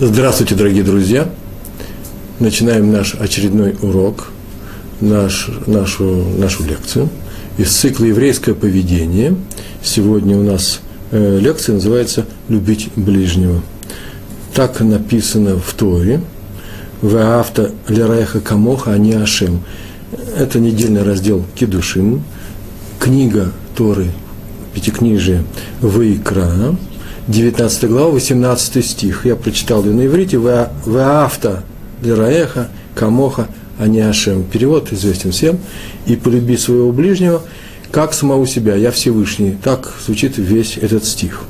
Здравствуйте, дорогие друзья! Начинаем наш очередной урок, нашу лекцию из цикла «Еврейское поведение». Сегодня у нас лекция называется «Любить ближнего». Так написано в Торе. «Веаавта лираэха камоха ани ашем». Это недельный раздел «Кидушим». Книга Торы, Пятикнижие «Вайкра». 19 глава, 18 стих. Я прочитал ее на иврите. «Веаавта лираэха камоха ани ашем». Перевод известен всем. «И полюби своего ближнего, как самого себя, я Всевышний». Так звучит весь этот стих.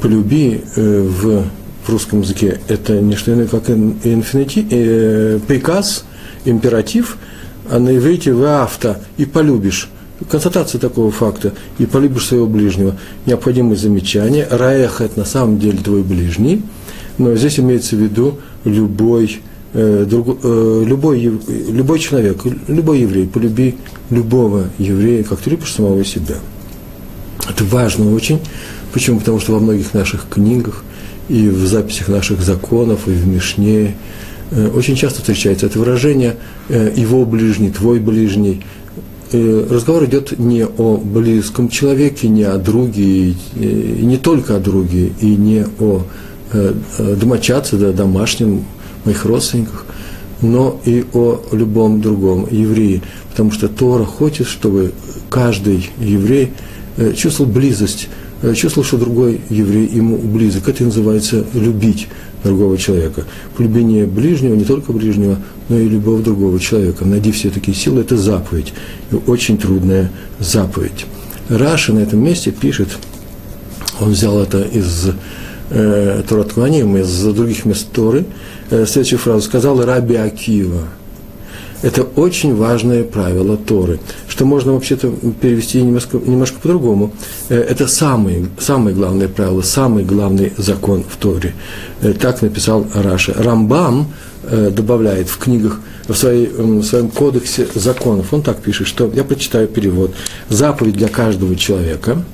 «Полюби» в русском языке это не что иное, как приказ, императив, а на иврите «веаавта» – «и полюбишь». Констатация такого факта. «И полюбишь своего ближнего». Необходимые замечания. «Раэха» – это на самом деле твой ближний. Но здесь имеется в виду любой человек, любой еврей. Полюби любого еврея, как ты любишь самого себя. Это важно очень. Почему? Потому что во многих наших книгах и в записях наших законов, и в Мишне очень часто встречается это выражение «его ближний», «твой ближний». Разговор идет не о близком человеке, не о друге, и не только о друге, и не о домочадце, да, домашнем, моих родственниках, но и о любом другом еврее. Потому что Тора хочет, чтобы каждый еврей чувствовал близость, чувствовал, что другой еврей ему близок. Это и называется любить другого человека. Полюбение ближнего, не только ближнего, но и любого другого человека. Найди все-таки силы, это заповедь. И очень трудная заповедь. Раши на этом месте пишет, он взял это из Тора Ткваним, из других мест Торы, следующую фразу сказал Раби Акива. Это очень важное правило Торы, что можно вообще-то перевести немножко по-другому. Это самое главное правило, самый главный закон в Торе. Так написал Раши. Рамбам добавляет в книгах, в своем кодексе законов, он так пишет, что, я прочитаю перевод, заповедь для каждого человека,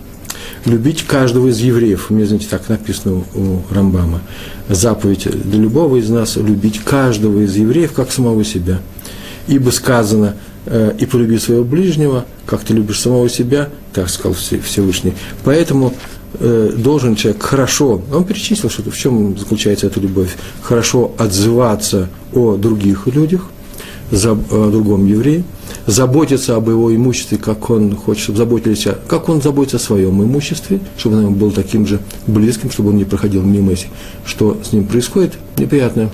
любить каждого из евреев, у меня, знаете, так написано у Рамбама, заповедь для любого из нас, любить каждого из евреев, как самого себя. Ибо сказано, и полюби своего ближнего, как ты любишь самого себя, так сказал Всевышний. Поэтому должен человек хорошо, он перечислил, что в чем заключается эта любовь, хорошо отзываться о других людях, о другом еврее, заботиться об его имуществе, как он хочет, чтобы заботились, как он заботится о своем имуществе, чтобы он был таким же близким, чтобы он не проходил мимо, что с ним происходит, неприятное.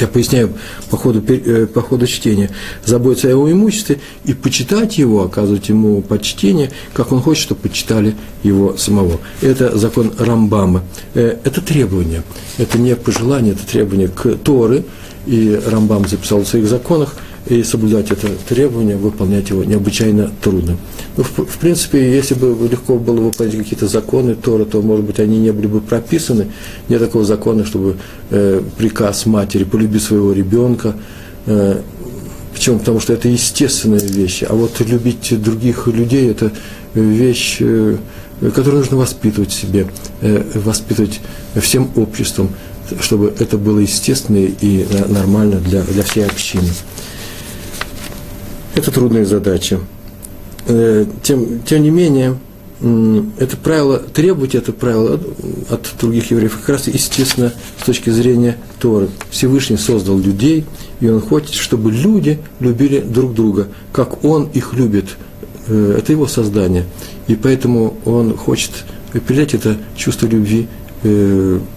Я поясняю по ходу чтения. Заботиться о его имуществе и почитать его, оказывать ему почтение, как он хочет, чтобы почитали его самого. Это закон Рамбама. Это требование. Это не пожелание, это требование к Торе. И Рамбам записал в своих законах. И соблюдать это требование, выполнять его необычайно трудно. Ну, в принципе, если бы легко было выполнять какие-то законы Торы, то, может быть, они не были бы прописаны. Нет такого закона, чтобы приказ матери «полюби своего ребенка». Почему? Потому что это естественные вещи. А вот любить других людей – это вещь, которую нужно воспитывать в себе, воспитывать всем обществом, чтобы это было естественно и нормально для всей общины. Это трудная задача. Тем не менее, это правило, требовать это правило от других евреев, как раз естественно, с точки зрения Торы. Всевышний создал людей, и он хочет, чтобы люди любили друг друга, как он их любит. Это его создание. И поэтому он хочет передать это чувство любви,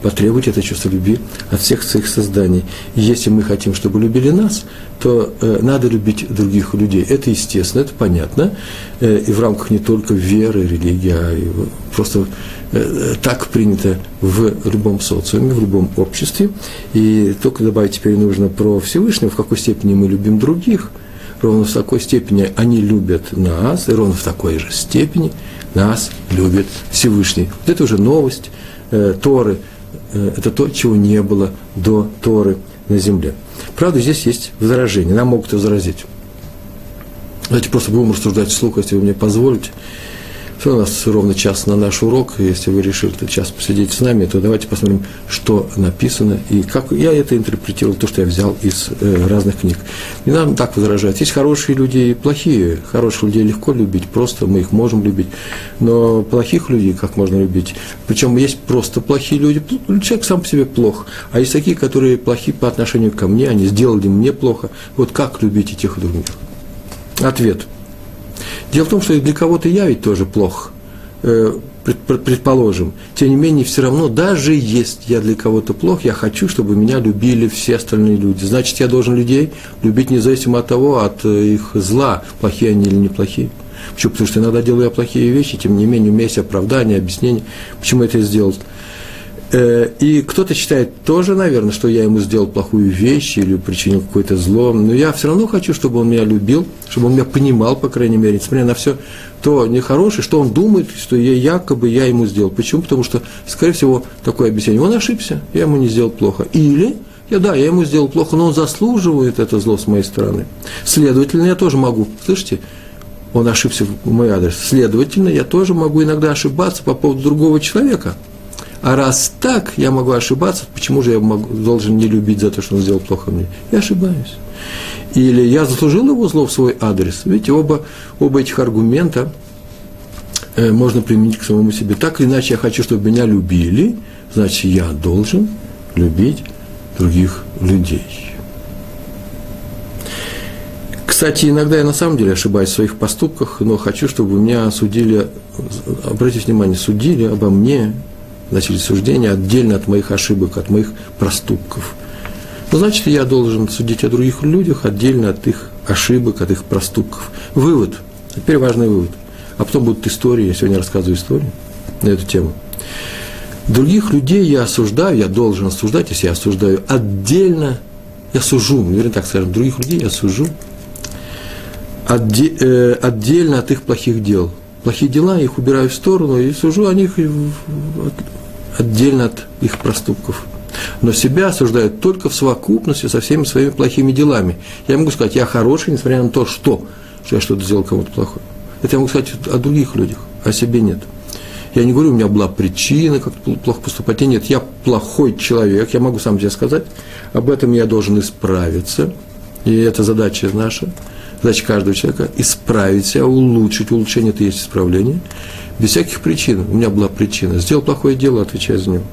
потребовать это чувство любви от всех своих созданий. И если мы хотим, чтобы любили нас, то надо любить других людей. Это естественно, это понятно. И в рамках не только веры, религии, а просто так принято в любом социуме, в любом обществе. И только добавить теперь нужно про Всевышнего, в какой степени мы любим других. Ровно в такой степени они любят нас, и ровно в такой же степени нас любит Всевышний. Вот это уже новость Торы. Это то, чего не было до Торы на земле. Правда, здесь есть возражения. Нам могут возразить. Давайте просто будем рассуждать вслух, если вы мне позволите. Все, у нас ровно час на наш урок. Если вы решили этот час посидеть с нами, то давайте посмотрим, что написано и как я это интерпретировал, то, что я взял из разных книг. Не надо так возражать. Есть хорошие люди и плохие. Хороших людей легко любить, просто мы их можем любить. Но плохих людей как можно любить? Причем есть просто плохие люди. Человек сам по себе плох. А есть такие, которые плохи по отношению ко мне, они сделали мне плохо. Вот как любить и тех, и других? Ответ. Дело в том, что для кого-то я ведь тоже плох, предположим. Тем не менее, все равно, даже если я для кого-то плох, я хочу, чтобы меня любили все остальные люди. Значит, я должен людей любить независимо от того, от их зла, плохие они или неплохие. Почему? Потому что иногда делаю я плохие вещи, тем не менее, у меня есть оправдание, объяснение, почему это сделал. И кто-то считает тоже, наверное, что я ему сделал плохую вещь или причинил какое-то зло, но я все равно хочу, чтобы он меня любил, чтобы он меня понимал, по крайней мере, несмотря на все то нехорошее, что он думает, что я якобы ему сделал. Почему? Потому что, скорее всего, такое объяснение. Он ошибся, я ему не сделал плохо. Или, я ему сделал плохо, но он заслуживает это зло с моей стороны. Следовательно, я тоже могу, слышите? Он ошибся в мой адрес. Следовательно, я тоже могу иногда ошибаться по поводу другого человека. А раз так, я могу ошибаться, почему же я должен не любить за то, что он сделал плохо мне? Я ошибаюсь. Или я заслужил его зло в свой адрес. Видите, оба этих аргумента можно применить к самому себе. Так или иначе, я хочу, чтобы меня любили, значит, я должен любить других людей. Кстати, иногда я на самом деле ошибаюсь в своих поступках, но хочу, чтобы меня судили, обратите внимание, судили обо мне, значит, суждение отдельно от моих ошибок, от моих проступков. Но, значит, я должен судить о других людях отдельно от их ошибок, от их проступков. Вывод. Теперь важный вывод. А потом будут истории. Я сегодня рассказываю историю на эту тему. Других людей я осуждаю, я должен осуждать, если я осуждаю отдельно, я сужу, наверное, так скажем, других людей я сужу отдельно от их плохих дел. Плохие дела, их убираю в сторону и сужу о них отдельно от их проступков. Но себя осуждают только в совокупности со всеми своими плохими делами. Я могу сказать, я хороший, несмотря на то, что я что-то сделал кому-то плохое. Это я могу сказать о других людях, о себе нет. Я не говорю, у меня была причина как-то плохо поступать. Нет, я плохой человек, я могу сам себе сказать. Об этом я должен исправиться. И это задача наша. Задача каждого человека – исправить себя, улучшить. Улучшение – это и есть исправление. Без всяких причин. У меня была причина. Сделал плохое дело, отвечаю за него.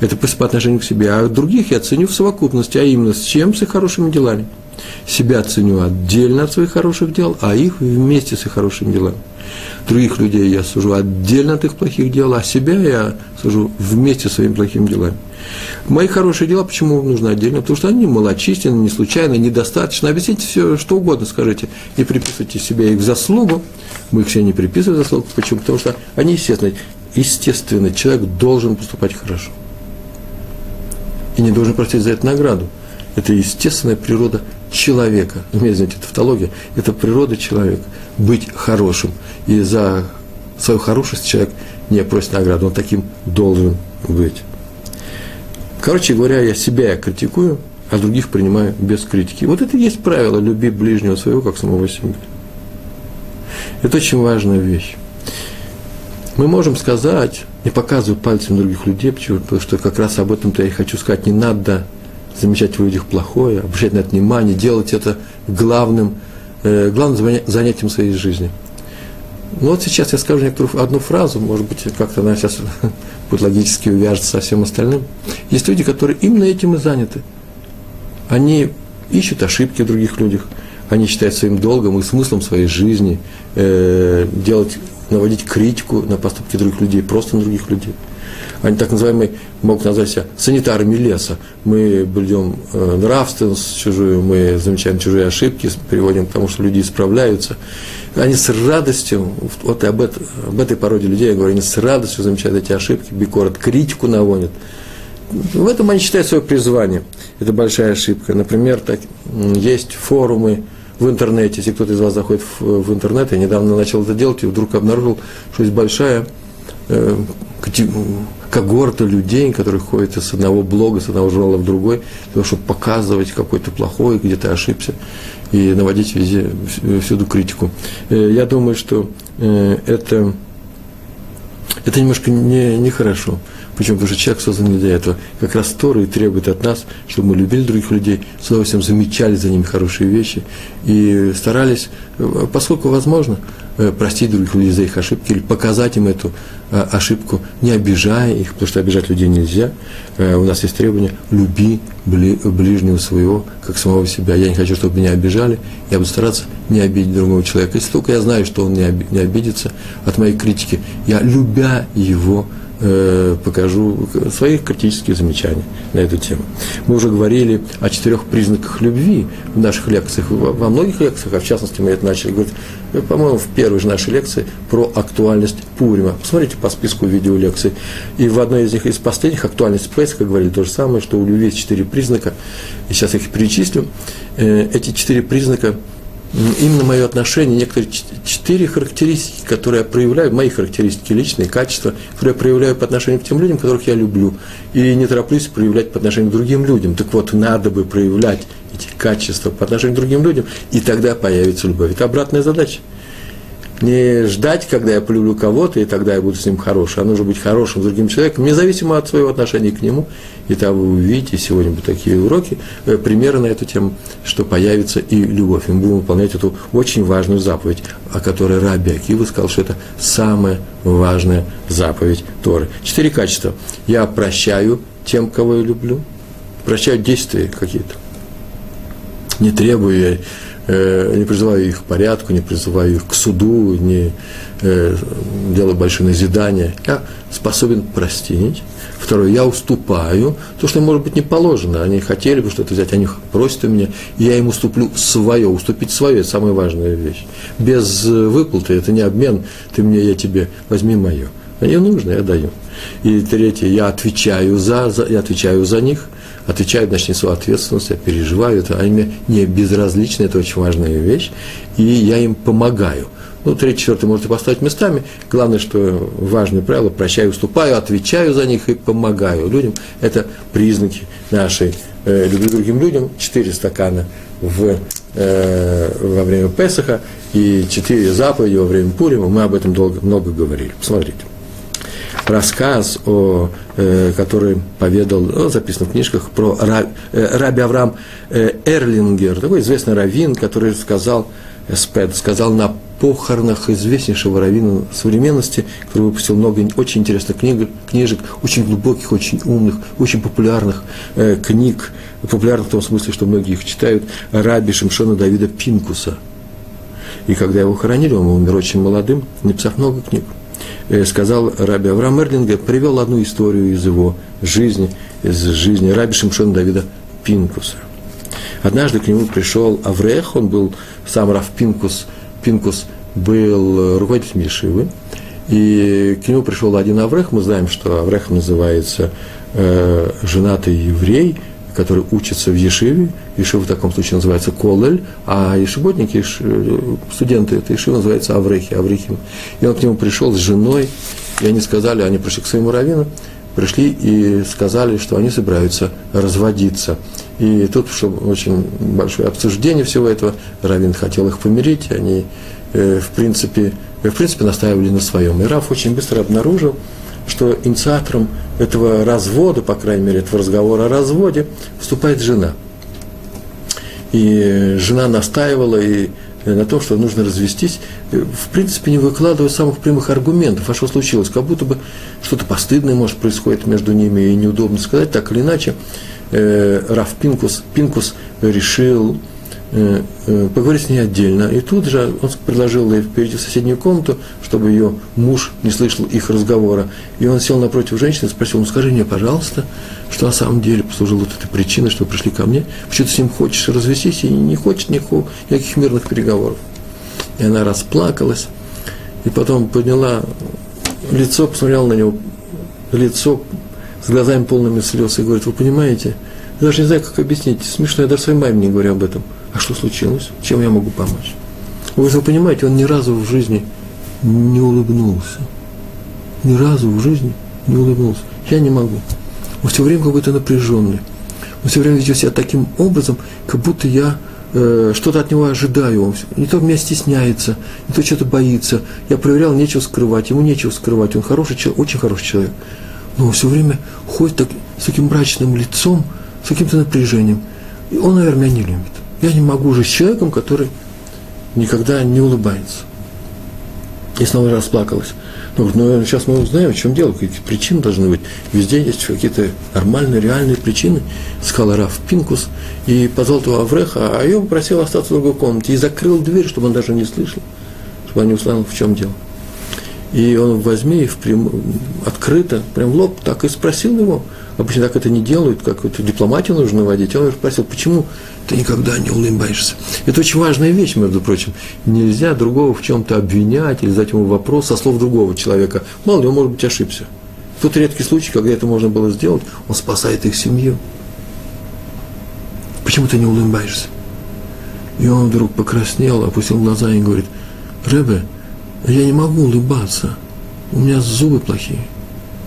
Это по отношению к себе. А других я ценю в совокупности. А именно с чем? С их хорошими делами. Себя ценю отдельно от своих хороших дел, а их вместе с их хорошими делами. Других людей я сужу отдельно от их плохих дел, а себя я сужу вместе со своими плохими делами. Мои хорошие дела почему нужны отдельно? Потому что они малочисленны, не случайны, недостаточно. Объясните все, что угодно скажите. Не приписывайте себе их в заслугу. Мы их все не приписываем в заслугу. Почему? Потому что они естественны. Естественно, человек должен поступать хорошо. И не должен просить за это награду. Это естественная природа человека. Меня, извините, тавтология. Это природа человека. Быть хорошим. И за свою хорошесть человек не просит награду. Он таким должен быть. Короче говоря, я себя критикую, а других принимаю без критики. Вот это и есть правило: люби ближнего своего, как самого себя. Это очень важная вещь. Мы можем сказать, не показывая пальцем других людей, почему? Потому что как раз об этом-то я и хочу сказать. Не надо замечать в людях плохое, обращать на это внимание, делать это главным занятием своей жизни. Ну вот сейчас я скажу некоторую одну фразу, может быть, как-то она сейчас будет логически увяжется со всем остальным. Есть люди, которые именно этим и заняты. Они ищут ошибки в других людях, они считают своим долгом и смыслом своей жизни наводить критику на поступки других людей, просто на других людей. Они так называемые, могут назвать себя санитарами леса. Мы блюдем нравственность чужую, мы замечаем чужие ошибки, приводим к тому, что люди исправляются. Они с радостью, вот об этой породе людей я говорю, они с радостью замечают эти ошибки, бикорят, критику наводят. В этом они считают свое призвание. Это большая ошибка. Например, есть форумы в интернете. Если кто-то из вас заходит в интернет, я недавно начал это делать и вдруг обнаружил, что есть большая когорта людей, которые ходят с одного блога, с одного журнала в другой, для того, чтобы показывать какой-то плохой, где ты ошибся, и наводить везде, всюду критику. Я думаю, что это Это немножко нехорошо. Почему? Потому что человек создан не для этого. Как раз Тора и требует от нас, чтобы мы любили других людей, с удовольствием замечали за ними хорошие вещи и старались, поскольку возможно, простить других людей за их ошибки или показать им эту ошибку, не обижая их, потому что обижать людей нельзя. У нас есть требование «люби ближнего своего, как самого себя». Я не хочу, чтобы меня обижали, я буду стараться не обидеть другого человека. Если только я знаю, что он не обидится от моей критики, я, любя его, покажу свои критические замечания на эту тему. Мы уже говорили о 4 признаках любви в наших лекциях, во многих лекциях, а в частности мы это начали говорить, по-моему, в первой же нашей лекции про актуальность Пурима. Посмотрите по списку видеолекций. И в одной из них, из последних, актуальность Песаха, говорили то же самое, что у любви есть 4 признака, и сейчас их перечислю. Эти 4 признака, именно мое отношение, некоторые 4 характеристики, которые я проявляю, мои характеристики личные, качества, которые я проявляю по отношению к тем людям, которых я люблю, и не тороплюсь проявлять по отношению к другим людям. Так вот, надо бы проявлять эти качества по отношению к другим людям, и тогда появится любовь. Это обратная задача. Не ждать, когда я полюблю кого-то, и тогда я буду с ним хороший, а нужно быть хорошим с другим человеком, независимо от своего отношения к нему. И там вы увидите, сегодня будут такие уроки, примеры на эту тему, что появится и любовь. И мы будем выполнять эту очень важную заповедь, о которой Раби Акива сказал, что это самая важная заповедь Торы. 4 качества. Я прощаю тем, кого я люблю. Прощаю действия какие-то. Не требую я... Не призываю их к порядку, не призываю их к суду, не делаю большие назидания. Я способен простить. Второе, я уступаю то, что им, может быть, не положено. Они хотели бы что-то взять, они просят у меня, и я им уступлю свое. Уступить свое – это самая важная вещь. Без выплаты, это не обмен, ты мне, я тебе, возьми мое. Мне нужно, я даю. И третье, я отвечаю за них. Отвечаю, значит, несу ответственность, я переживаю это, они мне не безразличны, это очень важная вещь, и я им помогаю. 3-4 можете поставить местами. Главное, что важное правило – прощаю, уступаю, отвечаю за них и помогаю людям. Это признаки нашей любви к другим людям. 4 стакана во время Песаха и 4 заповеди во время Пурима. Мы об этом много говорили. Посмотрите. Рассказ, который поведал, записан в книжках, про Раби Авраам Эрлангер, такой известный раввин, который сказал на похоронах известнейшего раввина современности, который выпустил много очень интересных книжек, очень глубоких, очень умных, очень популярных книг, популярных в том смысле, что многие их читают, Раби Шимшона Давида Пинкуса. И когда его хоронили, он умер очень молодым, написав много книг. Сказал Раби Авраам Эрлангер, привел одну историю из его жизни, Раби Шимшона Давида Пинкуса. Однажды к нему пришел Аврех, он был сам Рав Пинкус был руководителем Ешивы, и к нему пришел один Аврех, мы знаем, что Аврехом называется женатый еврей, который учится в Ешиве, Ешива в таком случае называется Колель, а ешиботники, студенты этой Ешивы называются Аврехи, Аврехим. И он к нему пришел с женой, и они пришли к своему раввину, пришли и сказали, что они собираются разводиться. И тут, чтобы очень большое обсуждение всего этого, раввин хотел их помирить, они, в принципе, настаивали на своем. И Рав очень быстро обнаружил, что инициатором этого развода, по крайней мере, этого разговора о разводе, вступает жена. И жена настаивала на том, что нужно развестись, в принципе, не выкладывая самых прямых аргументов, а что случилось, как будто бы что-то постыдное, может, происходит между ними, и неудобно сказать, так или иначе, Рав Пинкус решил поговорить с ней отдельно. И тут же он предложил ей перейти в соседнюю комнату, чтобы ее муж не слышал их разговора. И он сел напротив женщины и спросил, скажи мне, пожалуйста, что на самом деле послужило вот этой причиной, что вы пришли ко мне, почему ты с ним хочешь развестись и не хочешь никаких мирных переговоров. И она расплакалась, и потом подняла лицо, посмотрела на него лицо с глазами полными слез и говорит, вы понимаете, я даже не знаю, как объяснить, смешно, я даже своей маме не говорю об этом. А что случилось? Чем я могу помочь? Вы понимаете, он ни разу в жизни не улыбнулся. Ни разу в жизни не улыбнулся. Я не могу. Он все время какой-то напряженный. Он все время ведет себя таким образом, как будто я что-то от него ожидаю, он не то меня стесняется, не то что-то боится. Я проверял, нечего скрывать, ему нечего скрывать, он хороший человек, очень хороший человек. Но он все время ходит так, с таким мрачным лицом, с каким-то напряжением. И он, наверное, меня не любит. Я не могу жить с человеком, который никогда не улыбается. И снова расплакалась. Ну, сейчас мы узнаем, в чем дело, какие причины должны быть. Везде есть какие-то нормальные, реальные причины, сказал Рав Пинкус, и позвал того Авреха, а его попросил остаться в другой комнате, и закрыл дверь, чтобы он даже не слышал, чтобы он не услышал, в чем дело. И он возьми, открыто, прям в лоб, так и спросил его, обычно так это не делают, какую-то дипломатию нужно водить, он спросил, почему ты никогда не улыбаешься? Это очень важная вещь, между прочим, нельзя другого в чем-то обвинять или задать ему вопрос со слов другого человека, мало ли, он, может быть, ошибся. Тут редкий случай, когда это можно было сделать, он спасает их семью. Почему ты не улыбаешься? И он вдруг покраснел, опустил глаза и говорит, Ребе, я не могу улыбаться, у меня зубы плохие,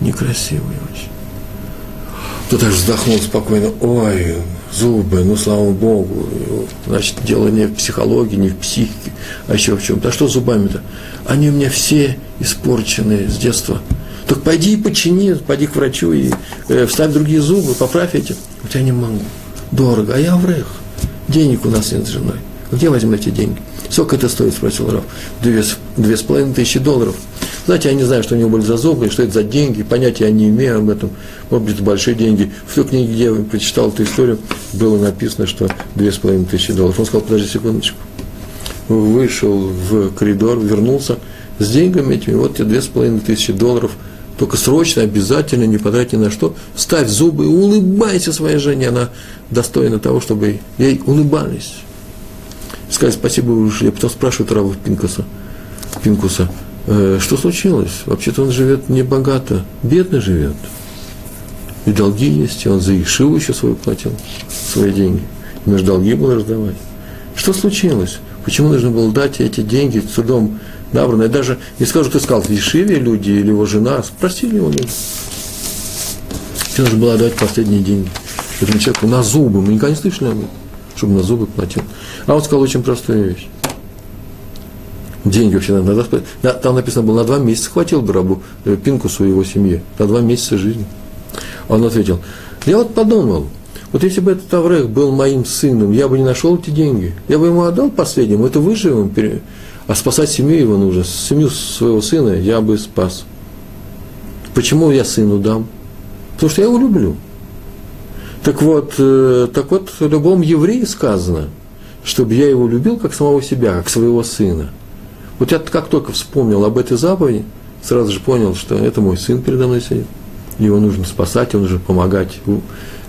некрасивые очень. Тот аж вздохнул спокойно, ой, зубы, ну слава Богу, значит, дело не в психологии, не в психике, а еще в чем-то. А что с зубами-то? Они у меня все испорчены с детства. Так пойди и почини, пойди к врачу и вставь другие зубы, поправь эти. У тебя не могу, дорого, а я враг, денег у нас нет с женой. Где возьмем эти деньги? Сколько это стоит, спросил Рав. 2500 долларов. Знаете, я не знаю, что у него были за зубы, что это за деньги, понятия я не имею об этом. Может быть, это большие деньги. В той книге, где я прочитал эту историю, было написано, что 2500 долларов. Он сказал, подожди секундочку. Вышел в коридор, вернулся с деньгами этими, вот тебе 2500 долларов. Только срочно, обязательно, не подрать ни на что. Ставь зубы и улыбайся своей жене. Она достойна того, чтобы ей улыбались. Сказать спасибо, вы ушли. Я потом спрашиваю Рава Пинкуса, что случилось? Вообще-то он живет не богато, бедно живет. И долги есть, и он за Ешиву еще свою платил, свои деньги. Ему же долги было раздавать. Что случилось? Почему нужно было дать эти деньги судом набранные? Даже не скажу, кто сказал, в Ешиве люди или его жена, спросили его люди. Почему нужно было отдать последние деньги этому человеку на зубы? Мы никогда не слышали об этом. Чтобы на зубы платил. А он сказал очень простую вещь. Деньги вообще надо платить. Там написано было, на 2 месяца хватило бы рабу Пинкусу и его семье. На 2 месяца жизни. Он ответил, я вот подумал, вот если бы этот Аврех был моим сыном, я бы не нашел эти деньги. Я бы ему отдал последнему, это выживем. А спасать семью его нужно. Семью своего сына я бы спас. Почему я сыну дам? Потому что я его люблю. Так вот, любому еврею сказано, чтобы я его любил как самого себя, как своего сына. Вот я как только вспомнил об этой заповеди, сразу же понял, что это мой сын передо мной сидит, его нужно спасать, его нужно помогать,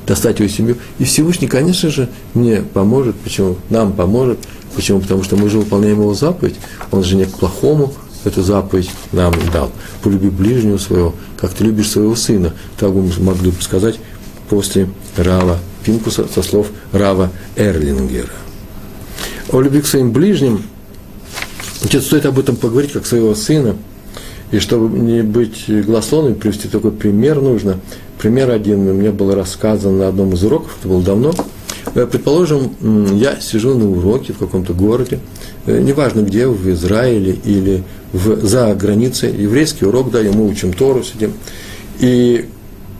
достать его семью. И Всевышний, конечно же, мне поможет, почему? Нам поможет, почему? Потому что мы же выполняем его заповедь, он же не к плохому эту заповедь нам дал. Полюби ближнего своего, как ты любишь своего сына, так мы могли бы сказать, после Рава Пинкуса, со слов Рава Эрлингера. О любви к своим ближним, значит, стоит об этом поговорить, как своего сына, и чтобы не быть голословным, привести такой пример нужно. Пример один, мне было рассказано на одном из уроков, это было давно. Предположим, я сижу на уроке в каком-то городе, неважно где, в Израиле или за границей, еврейский урок, да, и мы учим Тору, сидим, и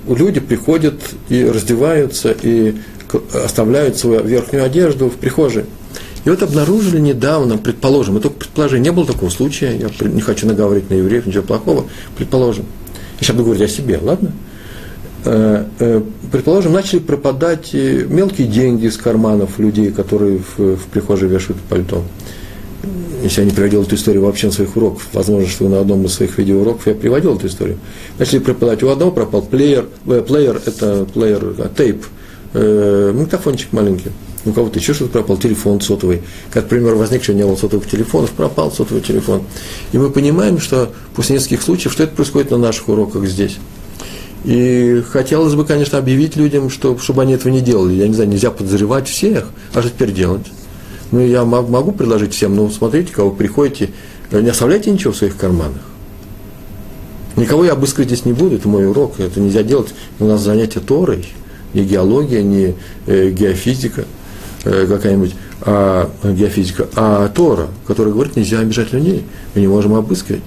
люди приходят и раздеваются, и оставляют свою верхнюю одежду в прихожей. И вот обнаружили недавно, предположим, это предположение, не было такого случая, я не хочу наговорить на евреев, ничего плохого, предположим. Я сейчас буду говорить о себе, ладно? Предположим, начали пропадать мелкие деньги из карманов людей, которые в прихожей вешают пальто. Если я не приводил эту историю вообще на своих уроках, возможно, что на одном из своих видеоуроков я приводил эту историю. Начали пропадать. У одного пропал плеер, тейп, магнитофончик маленький. У кого-то еще что-то пропал, телефон сотовый. Как, например, возник, что не было сотовых телефонов, пропал сотовый телефон. И мы понимаем, что после нескольких случаев, что это происходит на наших уроках здесь. И хотелось бы, конечно, объявить людям, чтобы они этого не делали. Я не знаю, нельзя подозревать всех, а что теперь делать? Ну, я могу предложить всем, ну, смотрите, кого приходите, не оставляйте ничего в своих карманах. Никого я обыскивать здесь не буду, это мой урок, это нельзя делать. У нас занятие Торой, не геология, не геофизика какая-нибудь. геофизика, а Тора, которая говорит, нельзя обижать людей, мы не можем обыскивать,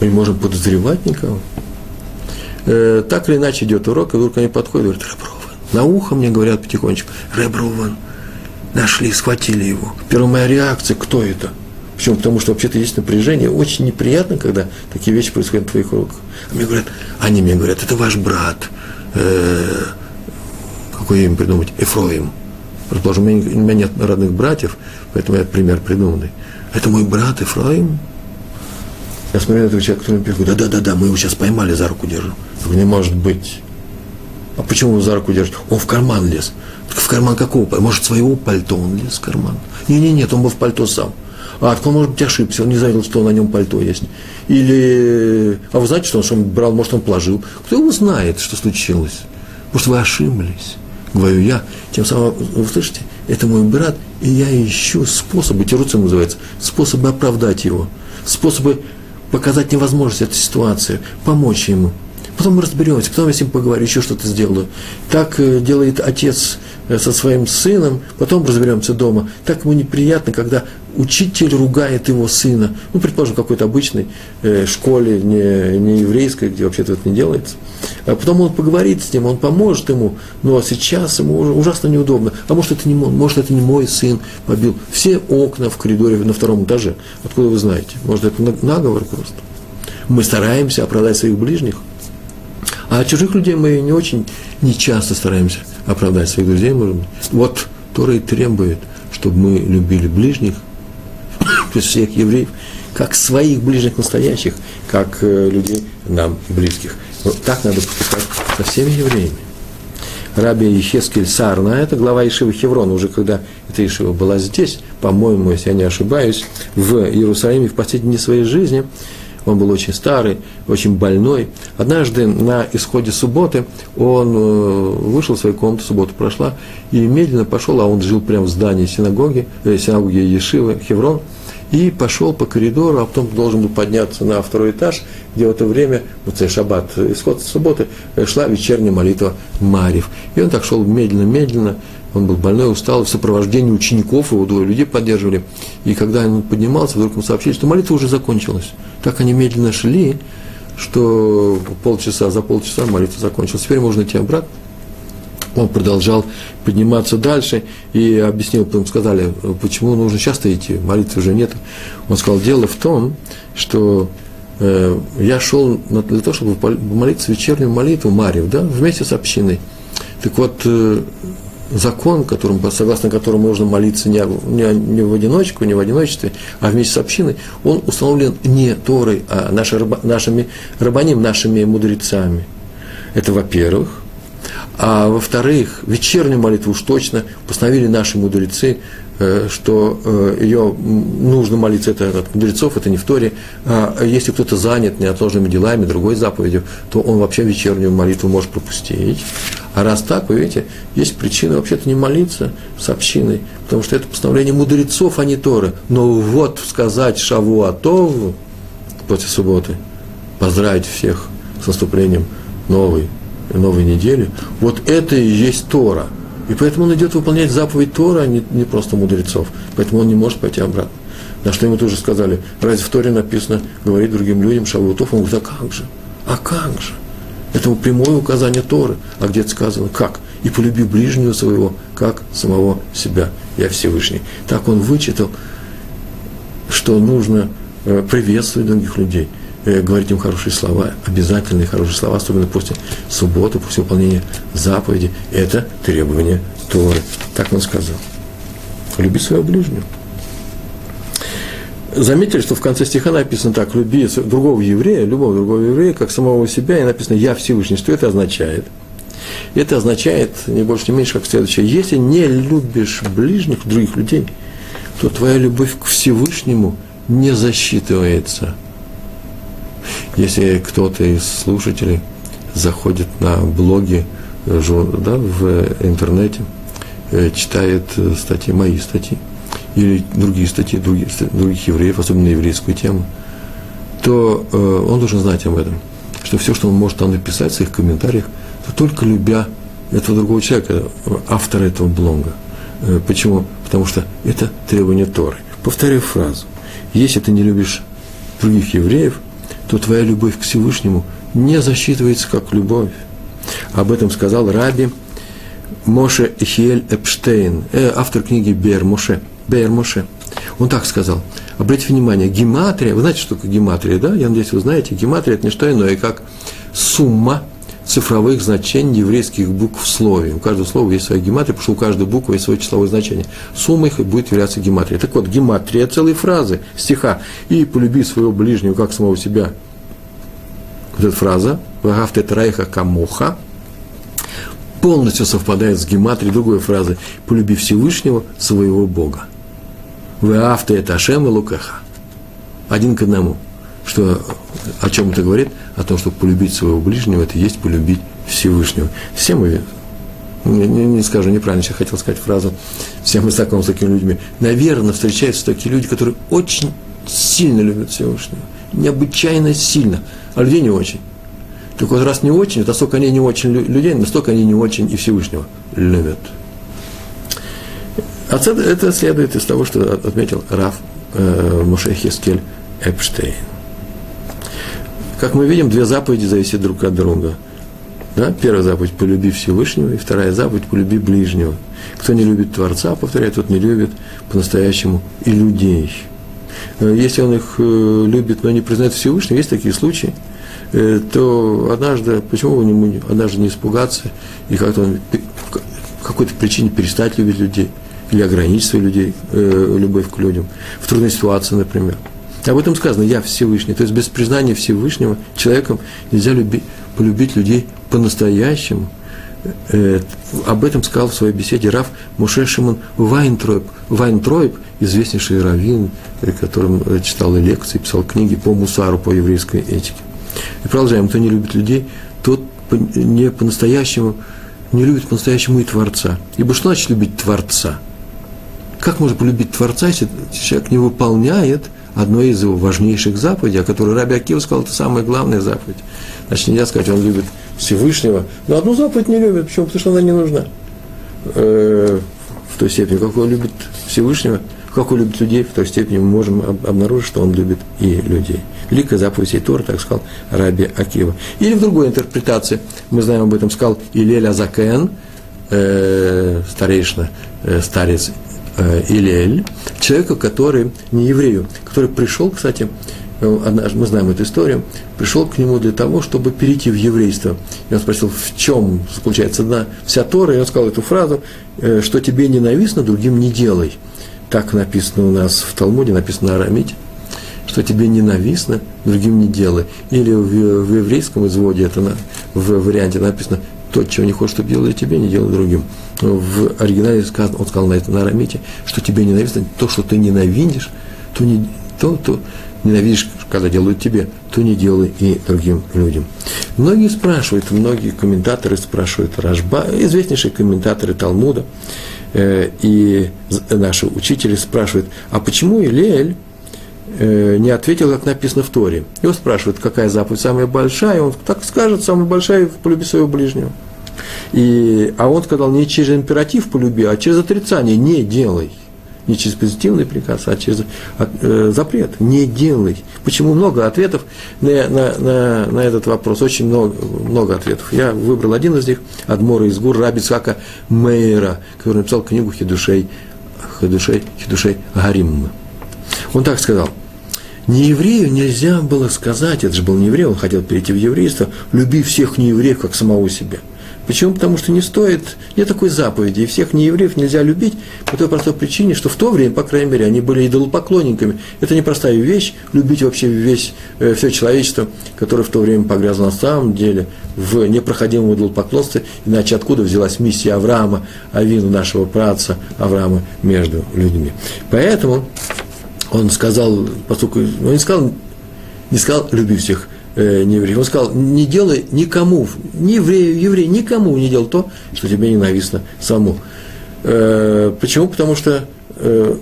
мы не можем подозревать никого. Так или иначе идет урок, и вдруг они подходят и говорят: «Реб Руван». На ухо мне говорят потихонечку: «Реб Руван, нашли, схватили его». Первая моя реакция: кто это? Почему? Потому что вообще-то есть напряжение. Очень неприятно, когда такие вещи происходят в твоих руках. Они мне говорят, это ваш брат. Какое имя придумать? Эфроим. Предположим, у меня нет родных братьев, поэтому я пример придуманный. Это мой брат Эфроим. Я смотрю на этого человека, который мне пишет, говорит: да, мы его сейчас поймали, за руку держим. Я говорю: не может быть. А почему его за руку держит? Он в карман лез. Так в карман какого? Может, своего пальто он лез в карман? Нет, он был в пальто сам. А так он, может быть, ошибся, он не заметил, что на нем пальто есть. Или, а вы знаете, что он брал, может, он положил. Кто его знает, что случилось? Может, вы ошиблись, говорю я. Тем самым, вы слышите, это мой брат, и я ищу способы, тируцин называется, способы оправдать его, способы показать невозможность этой ситуации, помочь ему. Потом мы разберемся, потом я с ним поговорю, еще что-то сделаю. Так делает отец со своим сыном, потом разберемся дома. Так ему неприятно, когда учитель ругает его сына. Предположим, какой-то обычной школе, не еврейской, где вообще-то это не делается. А потом он поговорит с ним, он поможет ему, но сейчас ему ужасно неудобно. А может, это не мой сын побил. Все окна в коридоре на втором этаже, откуда вы знаете? Может, это наговор просто? Мы стараемся оправдать своих ближних. А чужих людей мы не часто стараемся оправдать, своих друзей, может быть. Вот Тора и требует, чтобы мы любили ближних, то есть всех евреев, как своих ближних настоящих, как людей нам близких. Вот так надо поступать со всеми евреями. Раби Йехезкель Сарна, это глава Ешивы Хеврона, уже когда эта Ешива была здесь, по-моему, если я не ошибаюсь, в Иерусалиме в последние дни своей жизни. Он был очень старый, очень больной. Однажды на исходе субботы он вышел из своей комнаты, суббота прошла, и медленно пошел, а он жил прямо в здании синагоги Ешивы, Хеврон, и пошел по коридору, а потом должен был подняться на второй этаж, где в это время, шаббат, исход субботы, шла вечерняя молитва Маарив. И он так шел медленно-медленно, он был больной, устал, в сопровождении учеников, его двое людей поддерживали. И когда он поднимался, вдруг ему сообщили, что молитва уже закончилась. Так они медленно шли, что за полчаса молитва закончилась. Теперь можно идти обратно. Он продолжал подниматься дальше и объяснил, потом сказали, почему нужно часто идти, молитвы уже нет. Он сказал, дело в том, что я шел для того, чтобы молиться вечернюю молитву Маарив, да, вместе с общиной. Так вот, закон, согласно которому можно молиться не в одиночку, не в одиночестве, а вместе с общиной, он установлен не Торой, а нашими рабаним, нашими мудрецами. Это во-первых. А во-вторых, вечернюю молитву уж точно постановили наши мудрецы, что ее нужно молиться, это от мудрецов, это не в Торе. А если кто-то занят неотложными делами, другой заповедью, то он вообще вечернюю молитву может пропустить. А раз так, вы видите, есть причина вообще-то не молиться с общиной, потому что это постановление мудрецов, а не Торы. Но вот сказать Шавуатову после субботы, поздравить всех с наступлением новой недели, вот это и есть Тора. И поэтому он идет выполнять заповедь Тора, а не просто мудрецов. Поэтому он не может пойти обратно. На что ему тоже сказали, разве в Торе написано говорить другим людям Шавуатов? Он говорит, а как же? Это прямое указание Торы. А где это сказано? Как? И полюби ближнего своего, как самого себя. Я Всевышний. Так он вычитал, что нужно приветствовать других людей, говорить им хорошие слова, обязательные хорошие слова, особенно после субботы, после выполнения заповеди. Это требование Торы. Так он сказал. Люби своего ближнего. Заметили, что в конце стиха написано так: «Люби любого другого еврея, как самого себя», и написано «Я Всевышний». Что это означает? Это означает, не больше, не меньше, как следующее: если не любишь ближних, других людей, то твоя любовь к Всевышнему не засчитывается. Если кто-то из слушателей заходит на блоги, в интернете, читает мои статьи, или другие статьи других евреев, особенно еврейскую тему, то он должен знать об этом, что все, что он может там написать в своих комментариях, то только любя этого другого человека, автора этого блога, Почему? Потому что это требование Торы. Повторяю фразу. Если ты не любишь других евреев, то твоя любовь к Всевышнему не засчитывается как любовь. Об этом сказал Раби Моше Йехиэль Эпштейн, автор книги Беер Моше. Он так сказал. Обратите внимание, гематрия, вы знаете, что такое гематрия, да? Я надеюсь, вы знаете. Гематрия – это не что иное, как сумма цифровых значений еврейских букв в слове. У каждого слова есть своя гематрия, потому что у каждой буквы есть свое числовое значение. Сумма их будет являться гематрией. Так вот, гематрия – целые фразы стиха. «И полюби своего ближнего, как самого себя». Вот эта фраза «Вагав тет райха камоха» полностью совпадает с гематрией другой фразы «Полюби Всевышнего своего Бога». «Веафта это Ашем и Лукеха». Один к одному. Что, о чем это говорит? О том, что полюбить своего ближнего, это есть полюбить Всевышнего. Все мы, не скажу неправильно, я хотел сказать фразу, все мы знакомы с такими людьми. Наверное, встречаются такие люди, которые очень сильно любят Всевышнего. Необычайно сильно. А людей не очень. Так вот, раз не очень, настолько они не очень людей, настолько они не очень и Всевышнего любят. Это следует из того, что отметил Рав Моше Йехиэль Эпштейн. Как мы видим, две заповеди зависят друг от друга. Да? Первая заповедь – полюби Всевышнего, и вторая заповедь – полюби ближнего. Кто не любит Творца, повторяю, тот не любит по-настоящему и людей. Если он их любит, но не признает Всевышнего, есть такие случаи, то однажды, почему бы ему однажды не испугаться и как-то он по какой-то причине перестать любить людей? Или ограничить свою людей, любовь к людям, в трудной ситуации, например. Об этом сказано «Я Всевышний». То есть без признания Всевышнего человеком нельзя полюбить людей по-настоящему. Об этом сказал в своей беседе Рав Мушешиман Вайнтройб. Вайнтройб – известнейший раввин, которым читал и лекции, писал книги по мусару, по еврейской этике. И продолжаем. Кто не любит людей, тот не любит по-настоящему и Творца. Ибо что значит любить Творца? Как можно полюбить Творца, если человек не выполняет одной из его важнейших заповедей, о которой Раби Акива сказал, это самая главная заповедь. Значит, нельзя сказать, он любит Всевышнего, но одну заповедь не любит. Почему? Потому что она не нужна. В той степени, как он любит Всевышнего, как он любит людей, в той степени мы можем обнаружить, что он любит и людей. Великая заповедь и Тора, так сказал Раби Акива. Или в другой интерпретации, мы знаем об этом, сказал Илель Азакен, старец, Илель, человека, который не еврею, который пришел, кстати, однажды, мы знаем эту историю, пришел к нему для того, чтобы перейти в еврейство. И он спросил, в чем заключается вся Тора, и он сказал эту фразу, что тебе ненавистно, другим не делай. Так написано у нас в Талмуде, написано на арамите, что тебе ненавистно, другим не делай. Или в еврейском изводе это в варианте написано то, чего не хочешь, чтобы делали тебе, не делай другим. В оригинале сказано, он сказал на это на арамите, что тебе ненавистно, то, что ты ненавидишь, то ненавидишь, когда делают тебе, то не делай и другим людям. Многие комментаторы спрашивают Рашба, известнейшие комментаторы Талмуда, и наши учители спрашивают, а почему Илель не ответил, как написано в Торе. Его спрашивают, какая заповедь самая большая, он так скажет, самая большая – полюби своего ближнего. А он сказал, не через императив полюби, а через отрицание – не делай. Не через позитивный приказ, а через запрет – не делай. Почему много ответов на этот вопрос? Очень много ответов. Я выбрал один из них – Адмора Изгур Раби Сака Мейера, который написал книгу «Хедушей Гаримма». Он так сказал. Нееврею нельзя было сказать, это же был нееврей, он хотел перейти в еврейство, люби всех неевреев, как самого себя. Почему? Потому что нет такой заповеди, и всех неевреев нельзя любить по той простой причине, что в то время, по крайней мере, они были идолопоклонниками. Это непростая вещь, любить вообще все человечество, которое в то время погрязло на самом деле в непроходимом идолопоклонстве, иначе откуда взялась миссия Авраама, авину нашего праотца Авраама между людьми. Поэтому он сказал, поскольку он не сказал «люби всех неевреев», он сказал «не делай никому, ни еврею, еврею, никому не делай то, что тебе ненавистно самому». Почему? Потому что, а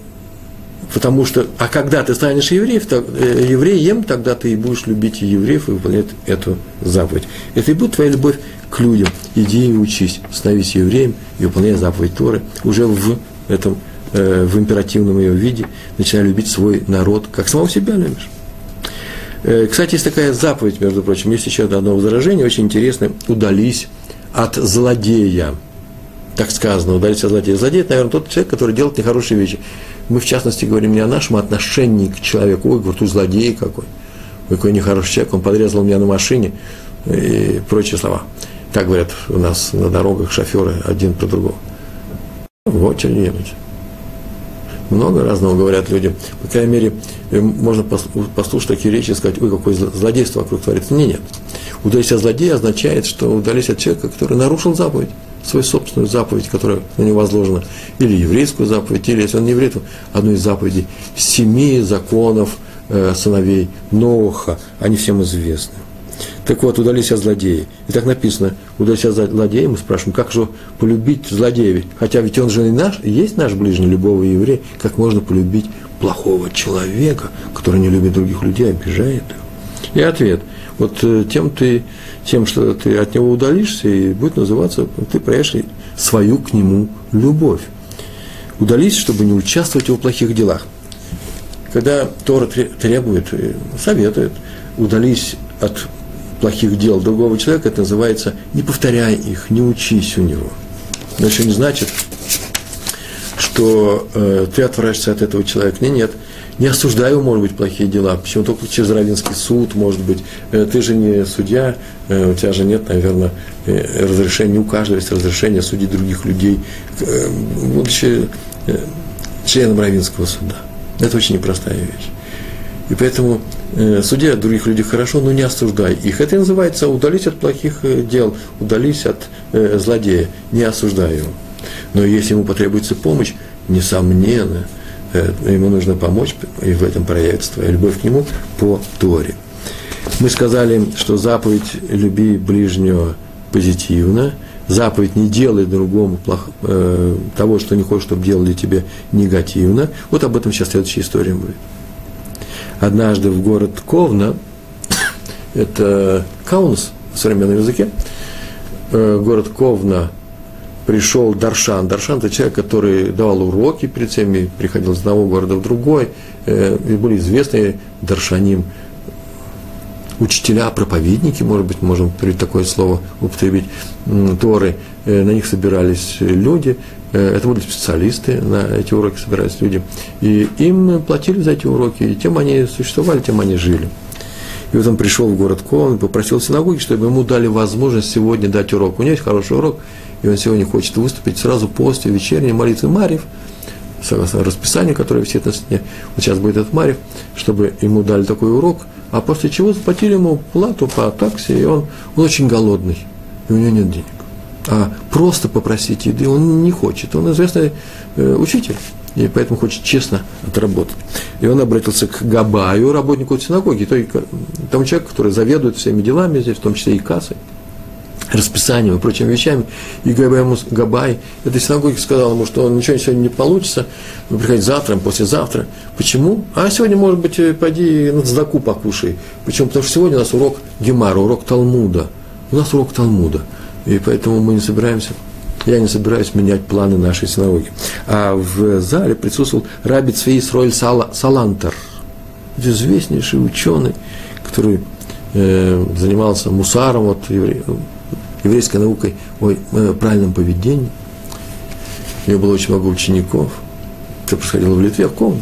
когда ты станешь евреем, тогда ты и будешь любить и евреев, и выполнять эту заповедь. Это и будет твоя любовь к людям. Иди и учись, становись евреем и выполняй заповедь Торы уже в этом в императивном ее виде, начинай любить свой народ, как самого себя любишь. Кстати, есть такая заповедь, между прочим, есть еще одно возражение, очень интересное: удались от злодея. Так сказано, удались от злодея. Злодей – это, наверное, тот человек, который делает нехорошие вещи. Мы, в частности, говорим не о нашем отношении к человеку. Ой, говорит, злодей какой. Ой, какой нехороший человек, он подрезал меня на машине и прочие слова. Так говорят у нас на дорогах шоферы один про другого. Вот что-нибудь. Много разного говорят люди. По крайней мере, можно послушать такие речи и сказать: ой, какое злодейство вокруг творится. Нет. Удались от злодея означает, что удались от человека, который нарушил заповедь, свою собственную заповедь, которая на него возложена, или еврейскую заповедь, или, если он не еврей, то одну из заповедей семи законов сыновей Ноаха, они всем известны. Так вот, удались от злодея. И так написано, удались от злодея, мы спрашиваем, как же полюбить злодея? Хотя ведь он же и наш, и есть наш ближний, любого еврея. Как можно полюбить плохого человека, который не любит других людей, обижает их? И ответ: вот тем, что ты от него удалишься, и будет называться, ты проявишь свою к нему любовь. Удались, чтобы не участвовать в его плохих делах. Когда Тора требует, советует, удались от плохих дел другого человека, это называется не повторяй их, не учись у него. Но еще не значит, что ты отворачиваешься от этого человека. Нет. Не осуждай его, может быть, плохие дела. Почему? Только через раввинский суд, может быть. Ты же не судья, у тебя же нет, наверное, разрешения. У каждого есть разрешение судить других людей, будучи членом раввинского суда. Это очень непростая вещь. И поэтому судя других людей хорошо, но не осуждай их. Это и называется удались от плохих дел, удались от злодея, не осуждай его. Но если ему потребуется помощь, несомненно, ему нужно помочь, и в этом проявится твоя любовь к нему по Торе. Мы сказали, что заповедь «люби ближнего» позитивно, заповедь «не делай другому того, что не хочешь, чтобы делали тебе» негативно. Вот об этом сейчас следующая история будет. Однажды в город Ковно, это Каунас в современном языке, город Ковно, пришел Даршан. Даршан – это человек, который давал уроки перед всеми, приходил из одного города в другой, и были известные Даршаним. Учителя, проповедники, может быть, можем такое слово употребить, Торы, на них собирались люди, это были специалисты, на эти уроки собирались люди, и им платили за эти уроки, и тем они существовали, тем они жили. И вот он пришел в город Ковно, попросил синагоги, чтобы ему дали возможность сегодня дать урок. У него есть хороший урок, и он сегодня хочет выступить сразу после вечерней молитвы Маарив, согласно расписанию, которое висит на стене. Вот сейчас будет этот Маарив, чтобы ему дали такой урок, а после чего заплатили ему плату по такси, и он очень голодный, и у него нет денег. А просто попросить еды он не хочет. Он известный учитель, и поэтому хочет честно отработать. И он обратился к Габаю, работнику синагоги, тому человеку, который заведует всеми делами здесь, в том числе и кассой, расписанием и прочими вещами. И Габай этой синагоги сказал ему, что ничего сегодня не получится, вы приходите завтра, послезавтра. Почему? А сегодня, может быть, пойди на цдаку покушай. Почему? Потому что сегодня у нас урок Гемара, урок Талмуда. У нас урок Талмуда. И поэтому мы не собираемся, я не собираюсь менять планы нашей синагоги. А в зале присутствовал Раби Исраэль Салантер, известнейший ученый, который занимался мусаром, еврейской наукой о правильном поведении. У него было очень много учеников. Это происходило в Литве, в Ковно.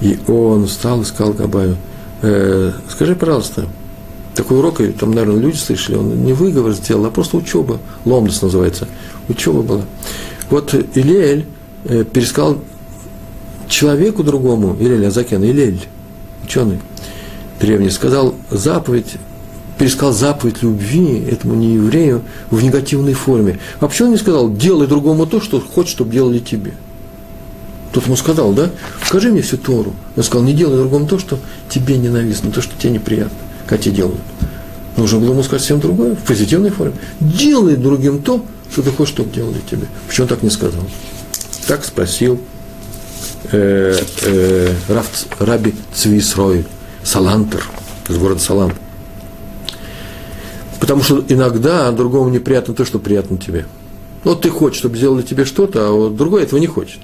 И он встал и сказал Габаю: скажи, пожалуйста, такой урок, и там, наверное, люди слышали, он не выговор сделал, а просто учеба, ломдос называется, учеба была. Вот Илель пересказал человеку другому, Илель Азакен, Илель, ученый древний, пересказал заповедь любви этому нееврею в негативной форме. А почему он не сказал: делай другому то, что хочешь, чтобы делали тебе? Тот ему сказал: да, скажи мне всю Тору. Он сказал: не делай другому то, что тебе ненавистно, то, что тебе неприятно, как тебе делают. Нужно было ему сказать всем другое, в позитивной форме. Делай другим то, что ты хочешь, чтобы делали тебе. Почему он так не сказал? Так спросил Раби Цвисрой Салантер, из города Салантер. Потому что иногда другому неприятно то, что приятно тебе. Вот ты хочешь, чтобы сделали тебе что-то, а вот другой этого не хочет.